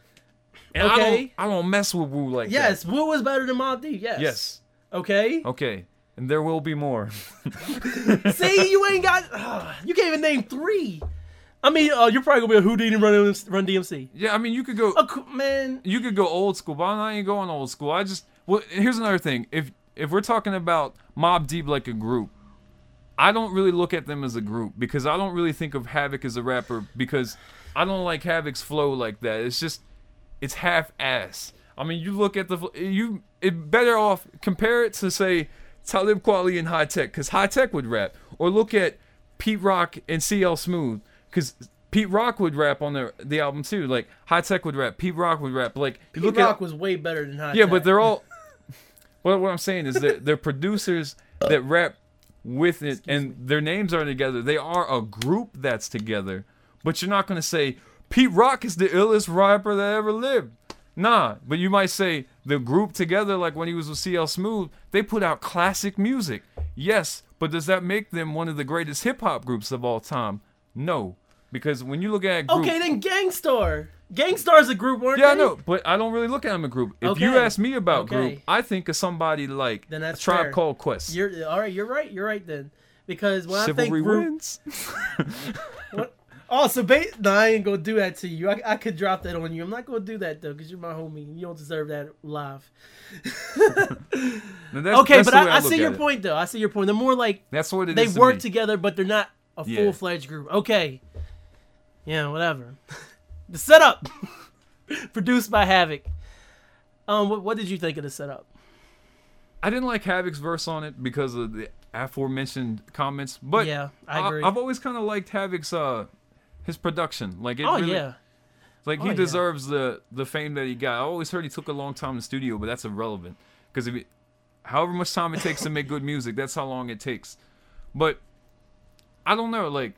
And okay. I don't, I don't mess with Wu like yes, that. Yes, Wu was better than Mobb Deep, yes. Yes. Okay. Okay. And there will be more. See, you ain't got... Uh, you can't even name three. I mean, uh, you're probably going to be a Houdini Run, Run D M C. Yeah, I mean, you could go... Oh, man. You could go old school, but I ain't going old school. I just... Well, here's another thing. If if we're talking about Mobb Deep like a group, I don't really look at them as a group because I don't really think of Havoc as a rapper because I don't like Havoc's flow like that. It's just... It's half-ass. I mean, you look at the... You it better off... Compare it to, say, Talib Kweli and High Tech because High Tech would rap. Or look at Pete Rock and C L Smooth. Because Pete Rock would rap on the the album too. Like High Tech would rap, Pete Rock would rap. Like Pete look Rock at, was way better than High yeah, Tech. Yeah, but they're all. Well, what I'm saying is that they're producers that rap with it, Excuse and me. their names are together. They are a group that's together. But you're not gonna say Pete Rock is the illest rapper that ever lived. Nah, but you might say the group together, like when he was with C L Smooth, they put out classic music. Yes, but does that make them one of the greatest hip hop groups of all time? No. Because when you look at a group, okay, then Gangstar. Gangstar's a group, weren't yeah, they? Yeah, I know, but I don't really look at them a group. If okay. you ask me about okay. group, I think of somebody like then that's a Tribe fair. Called Quest. You're, all right, you're right. You're right then. Because when Chivalry I think group... wins. what? Oh, so ba- no, I ain't going to do that to you. I, I could drop that on you. I'm not going to do that, though, because you're my homie. You don't deserve that live. no, that's, okay, that's but I, I, I see your it. point, though. I see your point. They're more like that's what it they is work to together, but they're not a yeah. full-fledged group. Okay. Yeah, whatever. The setup, produced by Havoc. Um, what, what did you think of the setup? I didn't like Havoc's verse on it because of the aforementioned comments, but yeah, I agree. I, I've always kind of liked Havoc's uh, his production. Like, it oh really, yeah, like oh, he deserves yeah. the the fame that he got. I always heard he took a long time in the studio, but that's irrelevant because if, it, however much time it takes to make good music, that's how long it takes. But I don't know, like.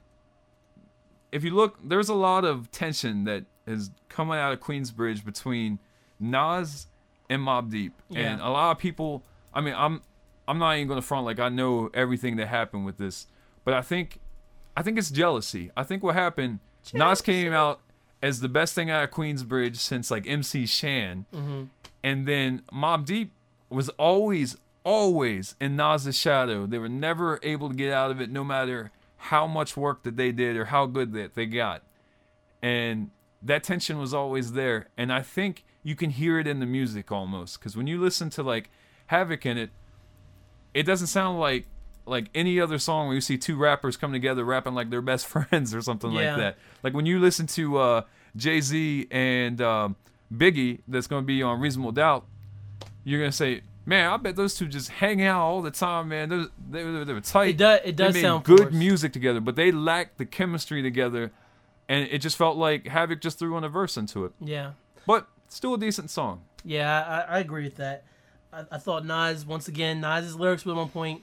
If you look, there's a lot of tension that is coming out of Queensbridge between Nas and Mobb Deep. Yeah. And a lot of people, I mean, I'm I'm not even going to front like I know everything that happened with this. But I think I think it's jealousy. I think what happened, jealousy. Nas came out as the best thing out of Queensbridge since like M C Shan. Mm-hmm. And then Mobb Deep was always, always in Nas' shadow. They were never able to get out of it no matter how much work that they did or how good that they got. And that tension was always there. And I think you can hear it in the music almost. Because when you listen to like Havoc in it, it doesn't sound like like any other song where you see two rappers come together rapping like they're best friends or something yeah. like that. Like when you listen to uh, Jay-Z and um, Biggie that's going to be on Reasonable Doubt, you're going to say, man, I bet those two just hang out all the time, man. They were, they were, they were tight. It does, it does they made sound good forced. Music together, but they lacked the chemistry together, and it just felt like Havoc just threw in a verse into it. Yeah, but still a decent song. Yeah, I, I agree with that. I, I thought Nas once again, Nas's lyrics were on point.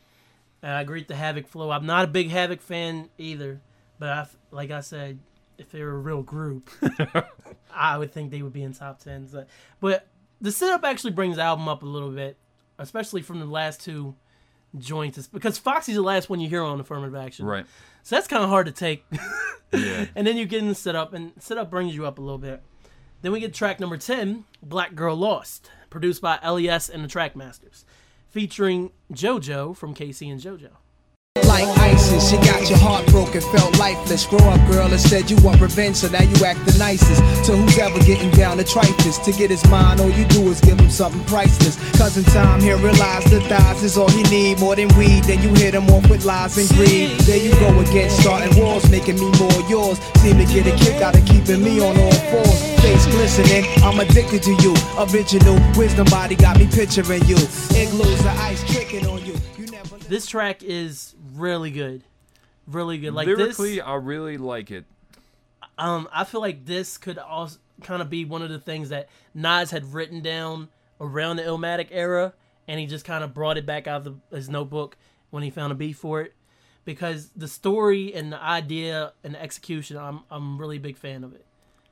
And I agree with the Havoc flow. I'm not a big Havoc fan either, but I, like I said, if they were a real group, I would think they would be in top tens. But, but the setup actually brings the album up a little bit. Especially from the last two joints. Because Foxy's the last one you hear on Affirmative Action. Right. So that's kind of hard to take. yeah. And then you get in the setup, and setup brings you up a little bit. Then we get track number ten, Black Girl Lost, produced by L E S and the Trackmasters, featuring JoJo from K C and JoJo. Like ISIS, she got your heart broken, felt lifeless. Grow up, girl, and said you want revenge, so now you act the nicest. To who's ever getting down to trifles, to get his mind, all you do is give him something priceless. Cousin Tom here realized the thighs is all he need. More than weed, then you hit him off with lies and greed. There you go again, starting wars, making me more yours. Seem to get a kick out of keeping me on all fours. Face glistening, I'm addicted to you. Original wisdom body got me picturing you. Igloos of ice tricking on you. This track is really good, really good. Like lyrically, this, I really like it. Um, I feel like this could also kind of be one of the things that Nas had written down around the Illmatic era, and he just kind of brought it back out of the, his notebook when he found a beat for it, because the story and the idea and the execution, I'm I'm really a big fan of it.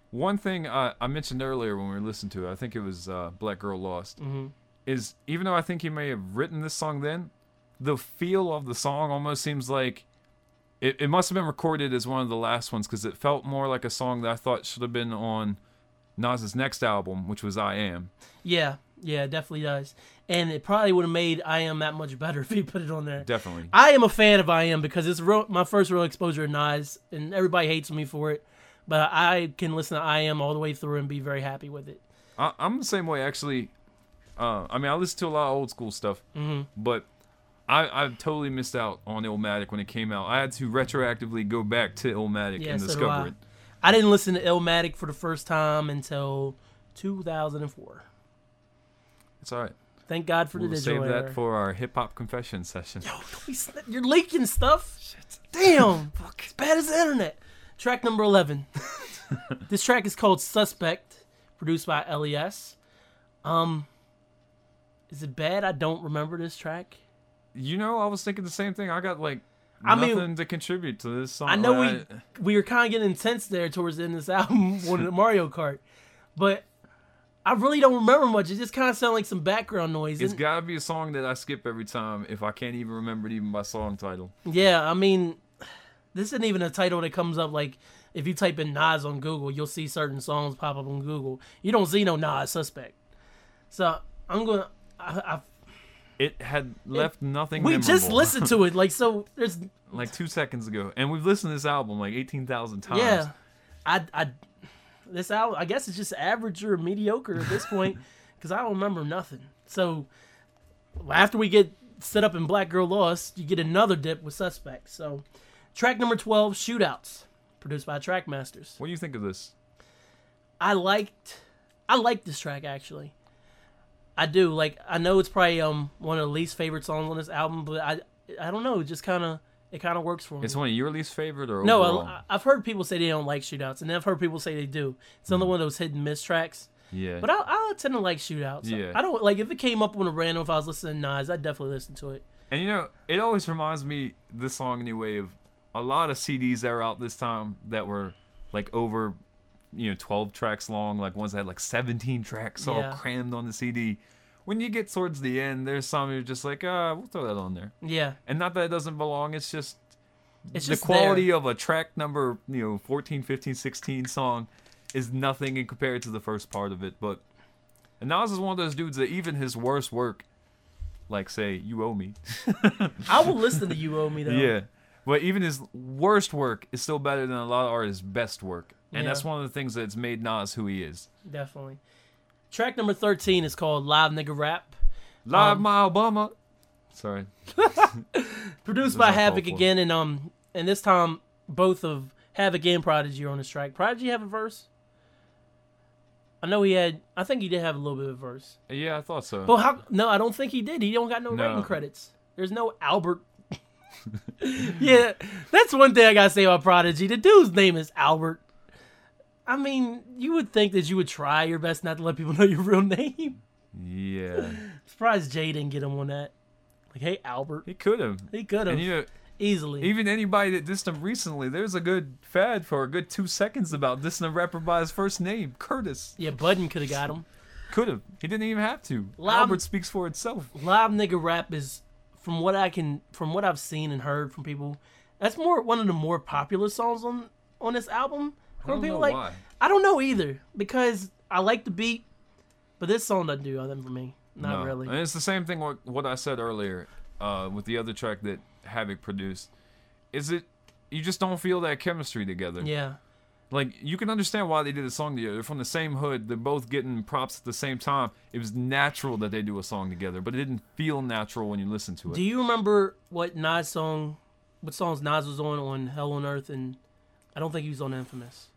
One thing I, I mentioned earlier when we were listening to it, I think it was uh, Black Girl Lost, mm-hmm. is even though I think he may have written this song then, the feel of the song almost seems like it, it must have been recorded as one of the last ones, because it felt more like a song that I thought should have been on Nas's next album, which was I Am. Yeah, yeah, it definitely does. And it probably would have made I Am that much better if he put it on there. Definitely. I am a fan of I Am because it's real, my first real exposure to Nas, and everybody hates me for it, but I can listen to I Am all the way through and be very happy with it. I, I'm the same way, actually. Uh, I mean, I listen to a lot of old school stuff, mm-hmm. but I, I totally missed out on Illmatic when it came out. I had to retroactively go back to Illmatic yeah, and so discover I. it. I didn't listen to Illmatic for the first time until two thousand four. It's all right. Thank God for we'll the digital We'll save era. That for our hip-hop confession session. Yo, don't be sn- you're leaking stuff. Shit. Damn. Fuck. As bad as the internet. Track number eleven. This track is called Suspect, produced by L E S. Um, is it bad I don't remember this track? You know, I was thinking the same thing. I got, like, I nothing mean, to contribute to this song. I know I, we we were kind of getting intense there towards the end of this album with the Mario Kart. But I really don't remember much. It just kind of sounded like some background noise. It's got to be a song that I skip every time if I can't even remember it even by song title. Yeah, I mean, This isn't even a title that comes up. Like, if you type in Nas on Google, you'll see certain songs pop up on Google. You don't see no Nas Suspect. So I'm going to... It had left it, nothing We memorable. Just listened to it. Like, so there's... like two seconds ago. And we've listened to this album like eighteen thousand times. Yeah. I, I, this album, I guess it's just average or mediocre at this point, because I don't remember nothing. So after we get set up in Black Girl Lost, you get another dip with Suspect. So track number twelve, Shootouts, produced by Trackmasters. What do you think of this? I liked, I liked this track, actually. I do. Like, I know it's probably um one of the least favorite songs on this album, but I I don't know. It just kind of it kind of works for me. It's one of your least favorite, or no? I, I've heard people say they don't like Shootouts, and I've heard people say they do. It's another mm. one of those hit and miss tracks. Yeah. But I I tend to like Shootouts. Yeah. I don't like if it came up on a random. If I was listening to Nas, I'd definitely listen to it. And you know, it always reminds me, this song anyway, of a lot of C Ds that were out this time that were like over, you know, twelve tracks long, like ones that had like seventeen tracks all yeah. crammed on the C D. When you get towards the end, there's some you're just like, ah, uh, we'll throw that on there. Yeah. And not that it doesn't belong, it's just it's the just quality there. Of a track number, you know, fourteen, fifteen, sixteen song is nothing in compared to the first part of it. But and Nas is one of those dudes that even his worst work, like say, You Owe Me. I will listen to You Owe Me though. Yeah. But even his worst work is still better than a lot of artists' best work. And yeah. that's one of the things that's made Nas who he is. Definitely. Track number thirteen is called Live Nigga Rap. Live um, My Obama. Sorry. Produced by Havoc again, and um, and this time both of Havoc and Prodigy are on this track. Prodigy have a verse? I know he had. I think he did have a little bit of a verse. Yeah, I thought so. But how? No, I don't think he did. He don't got no, no. writing credits. There's no Albert. Yeah, that's one thing I gotta say about Prodigy. The dude's name is Albert. I mean, you would think that you would try your best not to let people know your real name. Yeah. I'm surprised Jay didn't get him on that. Like, hey, Albert. He could have. He could have. You know, easily. Even anybody that dissed him recently, there's a good fad for a good two seconds about dissing a rapper by his first name, Curtis. Yeah, Budden could have got him. Could have. He didn't even have to. Live, Albert speaks for itself. Live Nigga Rap is, from what I can, from what I've seen and heard from people, that's more one of the more popular songs on on this album. I don't know like, why. I don't know either, because I like the beat, but this song doesn't do nothing for me. Not no. really. And it's the same thing with what I said earlier uh, with the other track that Havoc produced. Is it you just don't feel that chemistry together? Yeah. Like, you can understand why they did a song together. They're from the same hood. They're both getting props at the same time. It was natural that they do a song together, but it didn't feel natural when you listen to it. Do you remember what Nas song, what songs Nas was on on Hell on Earth? And I don't think he was on Infamous.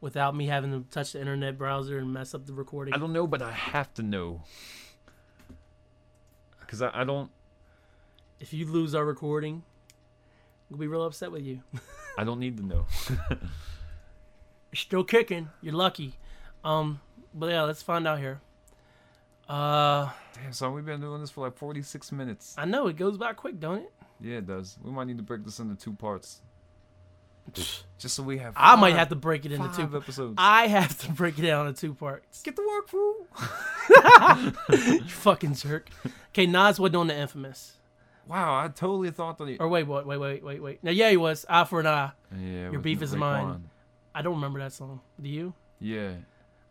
Without me having to touch the internet browser and mess up the recording. I don't know, but I have to know. Because I, I don't... If you lose our recording, we'll be real upset with you. I don't need to know. You're still kicking. You're lucky. Um, but yeah, let's find out here. Uh, Damn, so we've been doing this for like forty-six minutes. I know. It goes by quick, don't it? Yeah, it does. We might need to break this into two parts. Just so we have five, I might have to break it into two episodes. I have to break it down into two parts. Get to work, fool. You fucking jerk. Okay, Nas wasn't on the Infamous. Wow, I totally thought that he... Or wait, what? Wait, wait, wait, wait. No, yeah, he was. Eye for an eye. Yeah. Your beef is mine. On. I don't remember that song. Do you? Yeah.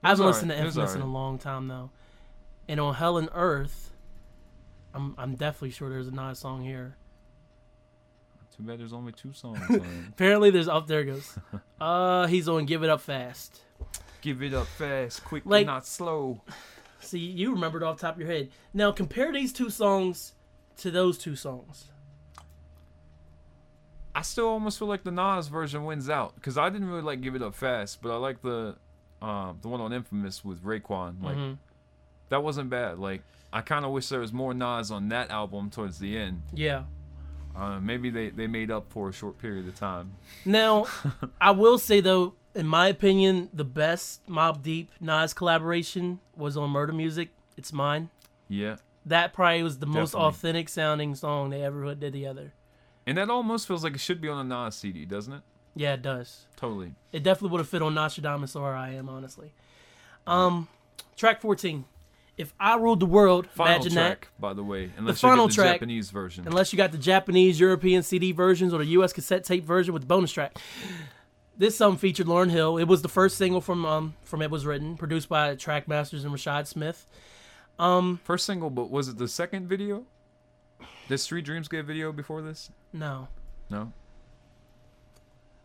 I haven't listened right. to Infamous right. in a long time, though. And on Hell and Earth, I'm I'm definitely sure there's a Nas song here. Too bad there's only two songs on. Apparently there's up oh, there it goes. Uh he's on Give It Up Fast. Give it up fast, quick, like, not slow. See, you remembered off the top of your head. Now compare these two songs to those two songs. I still almost feel like the Nas version wins out, because I didn't really like Give It Up Fast, but I like the uh, the one on Infamous with Raekwon. Like mm-hmm. that wasn't bad. Like I kinda wish there was more Nas on that album towards the end. Yeah. Uh, maybe they, they made up for a short period of time. Now, I will say, though, in my opinion, the best Mobb Deep Nas collaboration was on Murder Music. It's Mine. Yeah. That probably was the Definitely. most authentic sounding song they ever did together. And that almost feels like it should be on a Nas C D, doesn't it? Yeah, it does. Totally. It definitely would have fit on Nostradamus or I Am, honestly. Um, track fourteen, If I Ruled the World, final imagine track, that. By the way, unless the you final get the track, Japanese version, unless you got the Japanese, European C D versions or the U S cassette tape version with the bonus track. This song featured Lauryn Hill. It was the first single from um from It Was Written, produced by Trackmasters and Rashad Smith. Um, first single, but was it the second video? Did Street Dreams get a video before this? No. No.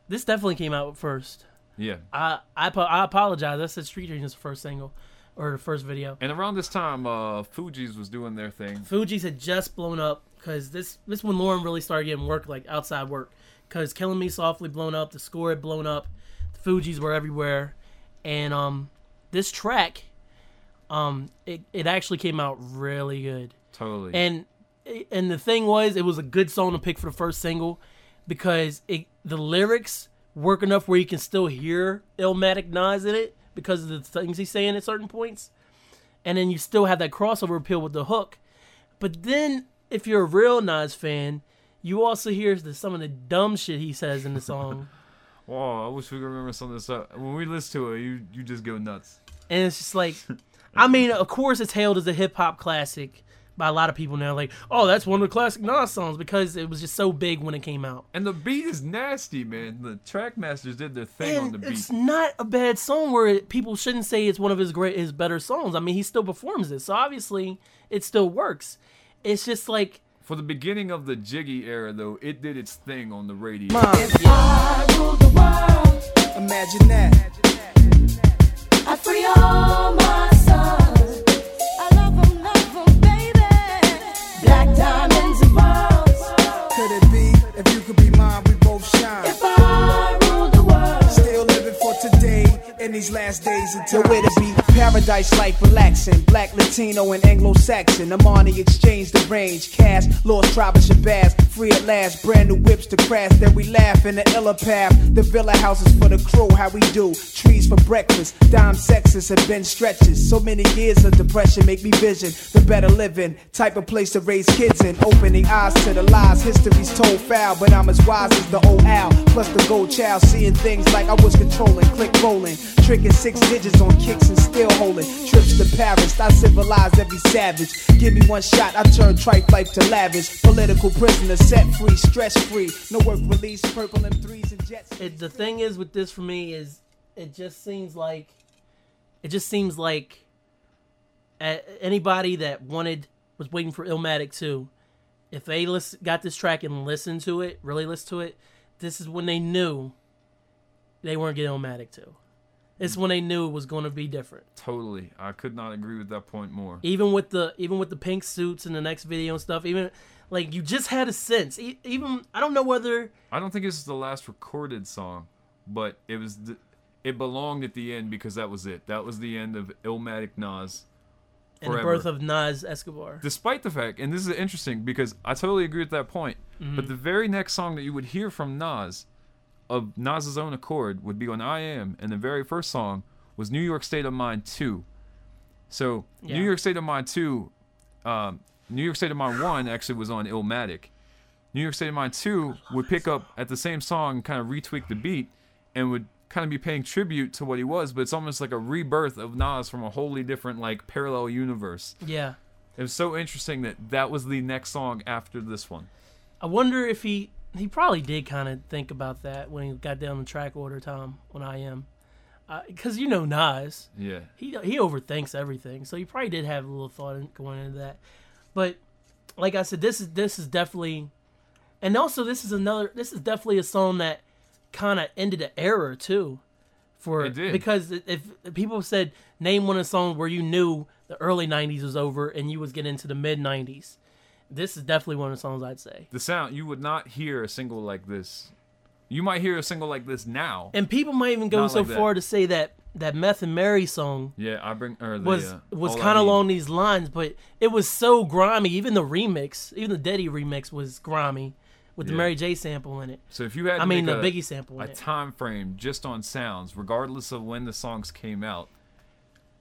This definitely came out first. Yeah. I I, I apologize. I said Street Dreams was the first single. Or the first video. And around this time, uh, Fugees was doing their thing. Fugees had just blown up because this this when Lauren really started getting work, like outside work. Because Killing Me Softly blown up, The Score had blown up, the Fugees were everywhere. And um, this track, um, it, it actually came out really good. Totally. And and the thing was, it was a good song to pick for the first single because it the lyrics work enough where you can still hear Illmatic Nas in it, because of the things he's saying at certain points. And then you still have that crossover appeal with the hook. But then, if you're a real Nas fan, you also hear the, some of the dumb shit he says in the song. Wow, I wish we could remember some of this stuff. When we listen to it, you, you just go nuts. And it's just like, I mean, of course it's hailed as a hip-hop classic by a lot of people now. Like, oh, that's one of the classic Nas songs, because it was just so big when it came out. And the beat is nasty, man. The Trackmasters did their thing and on the beat. It's not a bad song where it, people shouldn't say it's one of his great, his better songs. I mean, he still performs it, so obviously it still works. It's just like... For the beginning of the Jiggy era, though, it did its thing on the radio. Mom, if yeah. I ruled the world, imagine that. Imagine that. Imagine that. I free all my sons. I love them, love them, baby. Black diamonds and pearls. Could it be, if you could be mine, we both shine. If I ruled the world. Still living for today, in these last days until where to be. Paradise like relaxing, black, Latino, and Anglo-Saxon. I'm on the exchange, the range, cast, lost tribe of Shabazz, free at last, brand new whips to crash. Then we laugh in the iller path, the villa houses for the crew, how we do, trees for breakfast, dime sexes have been stretches. So many years of depression make me vision the better living, type of place to raise kids in, opening eyes to the lies, history's told foul, but I'm as wise as the old owl, plus the gold child, seeing things like I was controlling, click rolling, tricking six digits on kicks and still holding trips to Paris. I civilized every savage. Give me one shot, I turn trite life to lavish. Political prisoner, set free, stress free. No work release, purple M threes and jets. It, the thing is with this for me is it just seems like it just seems like anybody that wanted was waiting for Illmatic two. If they list, got this track and listened to it, really listened to it, this is when they knew they weren't getting Illmatic two. It's when they knew it was going to be different. Totally. I could not agree with that point more. Even with the even with the pink suits and the next video and stuff, even like you just had a sense. Even I don't know whether I don't think this is the last recorded song, but it was the, it belonged at the end because that was it. That was the end of Illmatic Nas forever. And the birth of Nas Escobar. Despite the fact, and this is interesting because I totally agree with that point, mm-hmm. but the very next song that you would hear from Nas of Nas's own accord would be on I Am, and the very first song was New York State of Mind two. So yeah. New York State of Mind two, um, New York State of Mind one actually was on Illmatic. New York State of Mind two would pick up at the same song, kind of retweak the beat, and would kind of be paying tribute to what he was, but it's almost like a rebirth of Nas from a wholly different, like, parallel universe. Yeah. It was so interesting that that was the next song after this one. I wonder if he... He probably did kind of think about that when he got down the track order, Tom, on I Am. Because uh, you know Nas. Yeah. He he overthinks everything, so he probably did have a little thought going into that. But like I said, this is this is definitely... And also, this is another... This is definitely a song that kind of ended an era, too. For, it did. Because if people said, name one of the songs where you knew the early nineties was over and you was getting into the mid-nineties. This is definitely one of the songs I'd say. The sound, you would not hear a single like this. You might hear a single like this now. And people might even go not so like far to say that that Meth and Mary song yeah, I bring, or the, was, uh, was kind of along these lines, but it was so grimy. Even the remix, even the Deddy remix was grimy with yeah. the Mary J sample in it. So if you had to I mean, the a, Biggie sample in a it. time frame just on sounds, regardless of when the songs came out,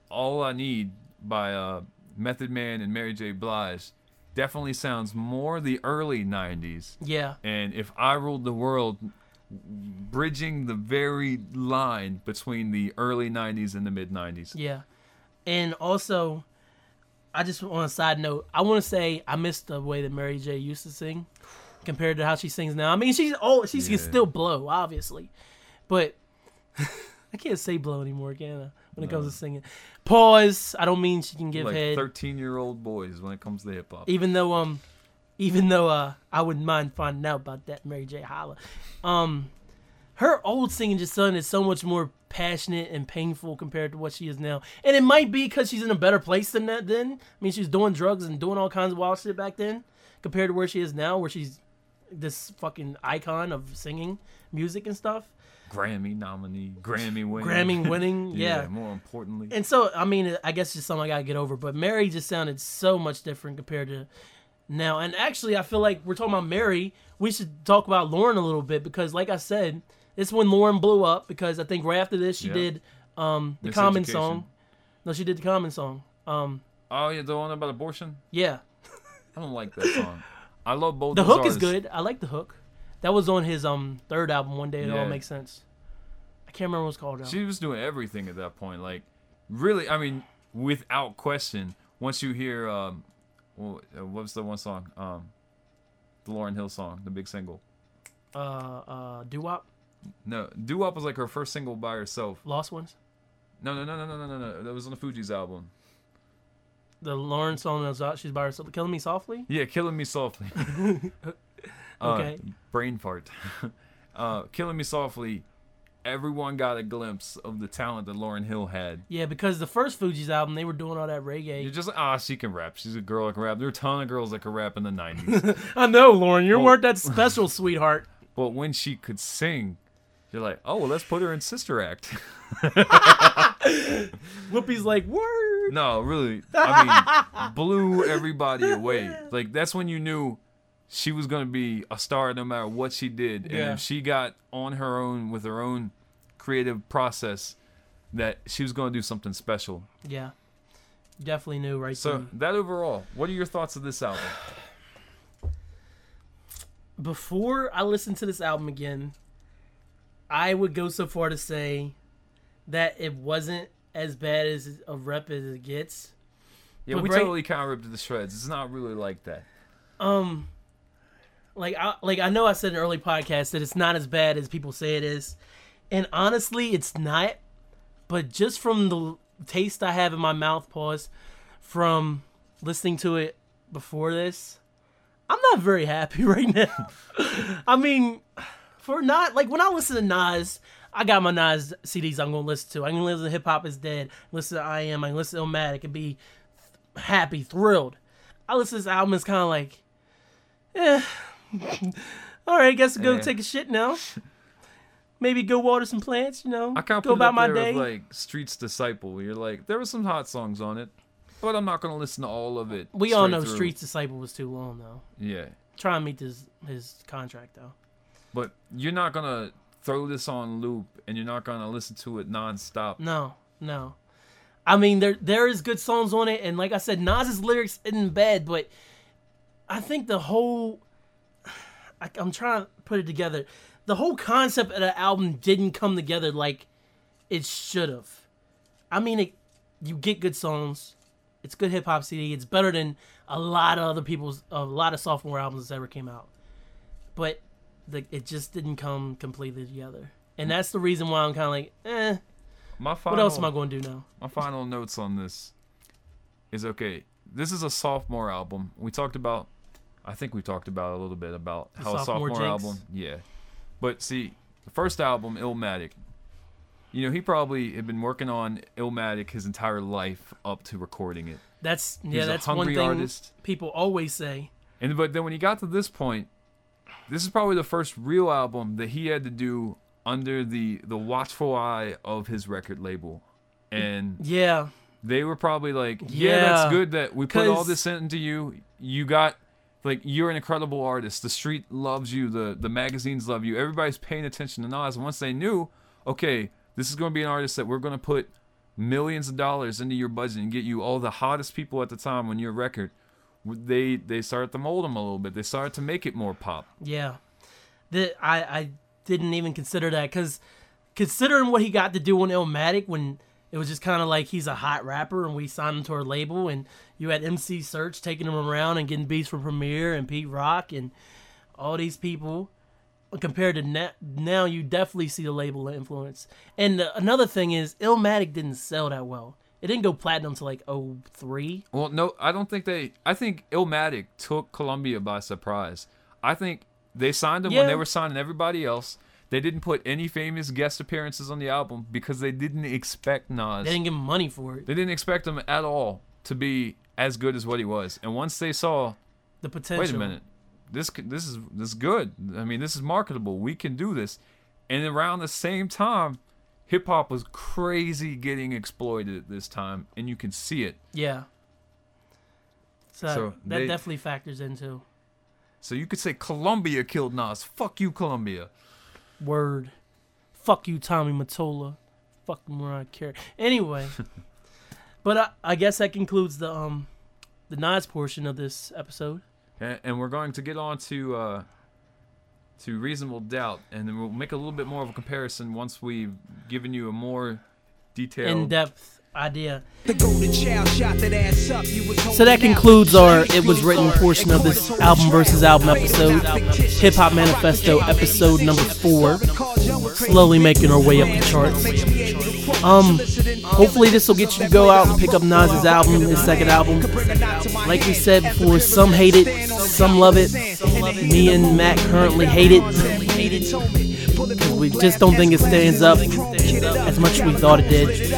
All I Need by uh, Method Man and Mary J Blige definitely sounds more the early nineties. Yeah. And if I Ruled the World, bridging the very line between the early nineties and the mid nineties. Yeah. And also, I just, on a side note, I want to say I miss the way that Mary J used to sing compared to how she sings now. I mean, she's old. She yeah. can still blow, obviously. But I can't say blow anymore, can I? When it no. comes to singing. Pause. I don't mean she can give like head. Like thirteen-year-old boys when it comes to hip-hop. Even though, um, even though uh, I wouldn't mind finding out about that, Mary J. Holla. Um, her old singing just son is so much more passionate and painful compared to what she is now. And it might be because she's in a better place than that then. I mean, she was doing drugs and doing all kinds of wild shit back then compared to where she is now, where she's this fucking icon of singing music and stuff. Grammy nominee, Grammy winning. Grammy winning, yeah, yeah. More importantly. And so, I mean, I guess it's just something I got to get over. But Mary just sounded so much different compared to now. And actually, I feel like we're talking about Mary. We should talk about Lauren a little bit because, like I said, it's when Lauren blew up because I think right after this, she yeah. did um, the Common song. No, she did the Common song. Um, oh, yeah, the one about abortion? Yeah. I don't like that song. I love both the hook artists. Is good. I like the hook. That was on his um third album, One Day It yeah. All Makes Sense. I can't remember what it's called. Now. She was doing everything at that point. Like, really, I mean, without question, once you hear, um, what was the one song? Um, the Lauryn Hill song, the big single. Uh, uh, Doo-Wop? No, Doo-Wop was like her first single by herself. Lost Ones? No, no, no, no, no, no, no. That was on the Fugees album. The Lauren song that was out, she's by herself. Killing Me Softly? Yeah, Killing Me Softly. Okay. Uh, brain fart. uh, Killing Me Softly, everyone got a glimpse of the talent that Lauryn Hill had. Yeah, because the first Fugees album, they were doing all that reggae. You're just like, ah, she can rap. She's a girl that can rap. There were a ton of girls that could rap in the nineties. I know, Lauren. You but, weren't that special, sweetheart. But when she could sing, you're like, oh, well, let's put her in Sister Act. Whoopi's like, word. No, really. I mean, blew everybody away. Like, that's when you knew she was going to be a star no matter what she did. And yeah. if she got on her own with her own creative process, that she was going to do something special. Yeah. Definitely knew right So, then. That overall, what are your thoughts of this album? Before I listen to this album again, I would go so far to say that it wasn't as bad as a rep as it gets. Yeah, but we right, totally kind of ripped to the shreds. It's not really like that. Um... Like I like I know I said in an early podcast that it's not as bad as people say it is. And honestly, it's not. But just from the taste I have in my mouth, pause, from listening to it before this, I'm not very happy right now. I mean, for not... Like, when I listen to Nas, I got my Nas C Ds I'm going to listen to. I'm going to listen to Hip Hop Is Dead, listen to I Am, I listen to Illmatic, and be th- happy, thrilled. I listen to this album, it's kind of like, eh... All right, guess I'll go yeah. take a shit now. Maybe go water some plants, you know. I can't go put about it up my there day. With, like Street's Disciple. You're like, there were some hot songs on it, but I'm not gonna listen to all of it. We all know through. Street's Disciple was too long, though. Yeah. Try and meet his his contract, though. But you're not gonna throw this on loop, and you're not gonna listen to it nonstop. No, no. I mean, there there is good songs on it, and like I said, Nas's lyrics isn't bad, but I think the whole I, I'm trying to put it together. The whole concept of the album didn't come together like it should have. I mean, it, you get good songs. It's good hip hop C D. It's better than a lot of other people's, a lot of sophomore albums that ever came out. But the, it just didn't come completely together, and that's the reason why I'm kind of like, eh. My final, what else am I going to do now? My final notes on this is okay. This is a sophomore album. We talked about. I think we talked about a little bit about how a sophomore, sophomore album. Yeah. But see, the first album, Illmatic, you know, he probably had been working on Illmatic his entire life up to recording it. That's yeah, He's that's a hungry one thing artist. People always say. And but then when he got to this point, this is probably the first real album that he had to do under the, the watchful eye of his record label. And yeah. They were probably like, yeah, yeah that's good that we put all this into you. You got Like, you're an incredible artist. The street loves you. The, the magazines love you. Everybody's paying attention to Nas. And once they knew, okay, this is going to be an artist that we're going to put millions of dollars into your budget and get you all the hottest people at the time on your record, they they started to mold him a little bit. They started to make it more pop. Yeah. The, I, I didn't even consider that because considering what he got to do on Illmatic when It was just kind of like he's a hot rapper and we signed him to our label, and you had M C Search taking him around and getting beats from Premier and Pete Rock and all these people. Compared to na- now, you definitely see the label influence. And uh, another thing is Illmatic didn't sell that well. It didn't go platinum to like oh three. Well, no, I don't think they... I think Illmatic took Columbia by surprise. I think they signed him yeah. when they were signing everybody else. They didn't put any famous guest appearances on the album because they didn't expect Nas. They didn't give him money for it. They didn't expect him at all to be as good as what he was. And once they saw the potential, wait a minute, this this is this is good. I mean, this is marketable. We can do this. And around the same time, hip hop was crazy getting exploited at this time, and you can see it. Yeah. So, so that they, definitely factors into. So you could say Columbia killed Nas. Fuck you, Columbia. Word. Fuck you, Tommy Mottola. Fuck Mariah Carey. Anyway. But I, I guess that concludes the um the Nas portion of this episode. And, and we're going to get on to uh to Reasonable Doubt, and then we'll make a little bit more of a comparison once we've given you a more detailed in-depth idea. So that concludes our It Was Written portion of this album versus album episode, Hip Hop Manifesto episode number four, slowly making our way up the charts. Um, hopefully this will get you to go out and pick up Nas's album, his second album. Like we said before, some hate it, some love it. Me and Matt currently hate it. We just don't think it stands up as much as we thought it did.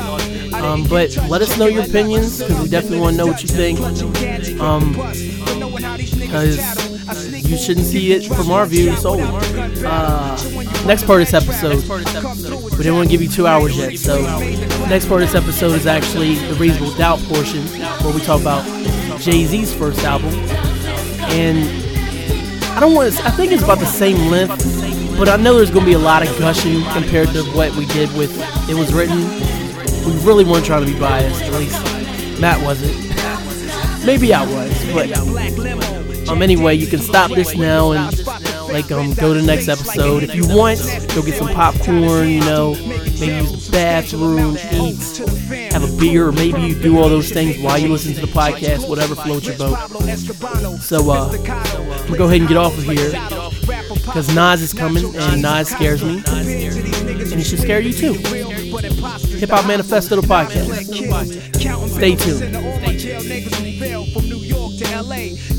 Um, but let us know your opinions, because we definitely want to know what you think. Um, because you shouldn't see it from our view. So, uh, next part of this episode, we didn't want to give you two hours yet. So, next part of this episode is actually the Reasonable Doubt portion, where we talk about Jay-Z's first album. And I don't want to, I think it's about the same length, but I know there's going to be a lot of gushing compared to what we did with It Was Written. We really weren't trying to be biased, at least Matt wasn't. Maybe I was, but um, anyway, you can stop this now and like um go to the next episode if you want. Go get some popcorn, you know, maybe use the bathroom, eat, have a beer, or maybe you do all those things while you listen to the podcast, whatever floats your boat. So uh, I'm gonna go ahead and get off of here, because Nas is coming, and Nas scares me, and he should scare you too. Hip Hop Manifesto, the podcast. Stay tuned. Stay tuned.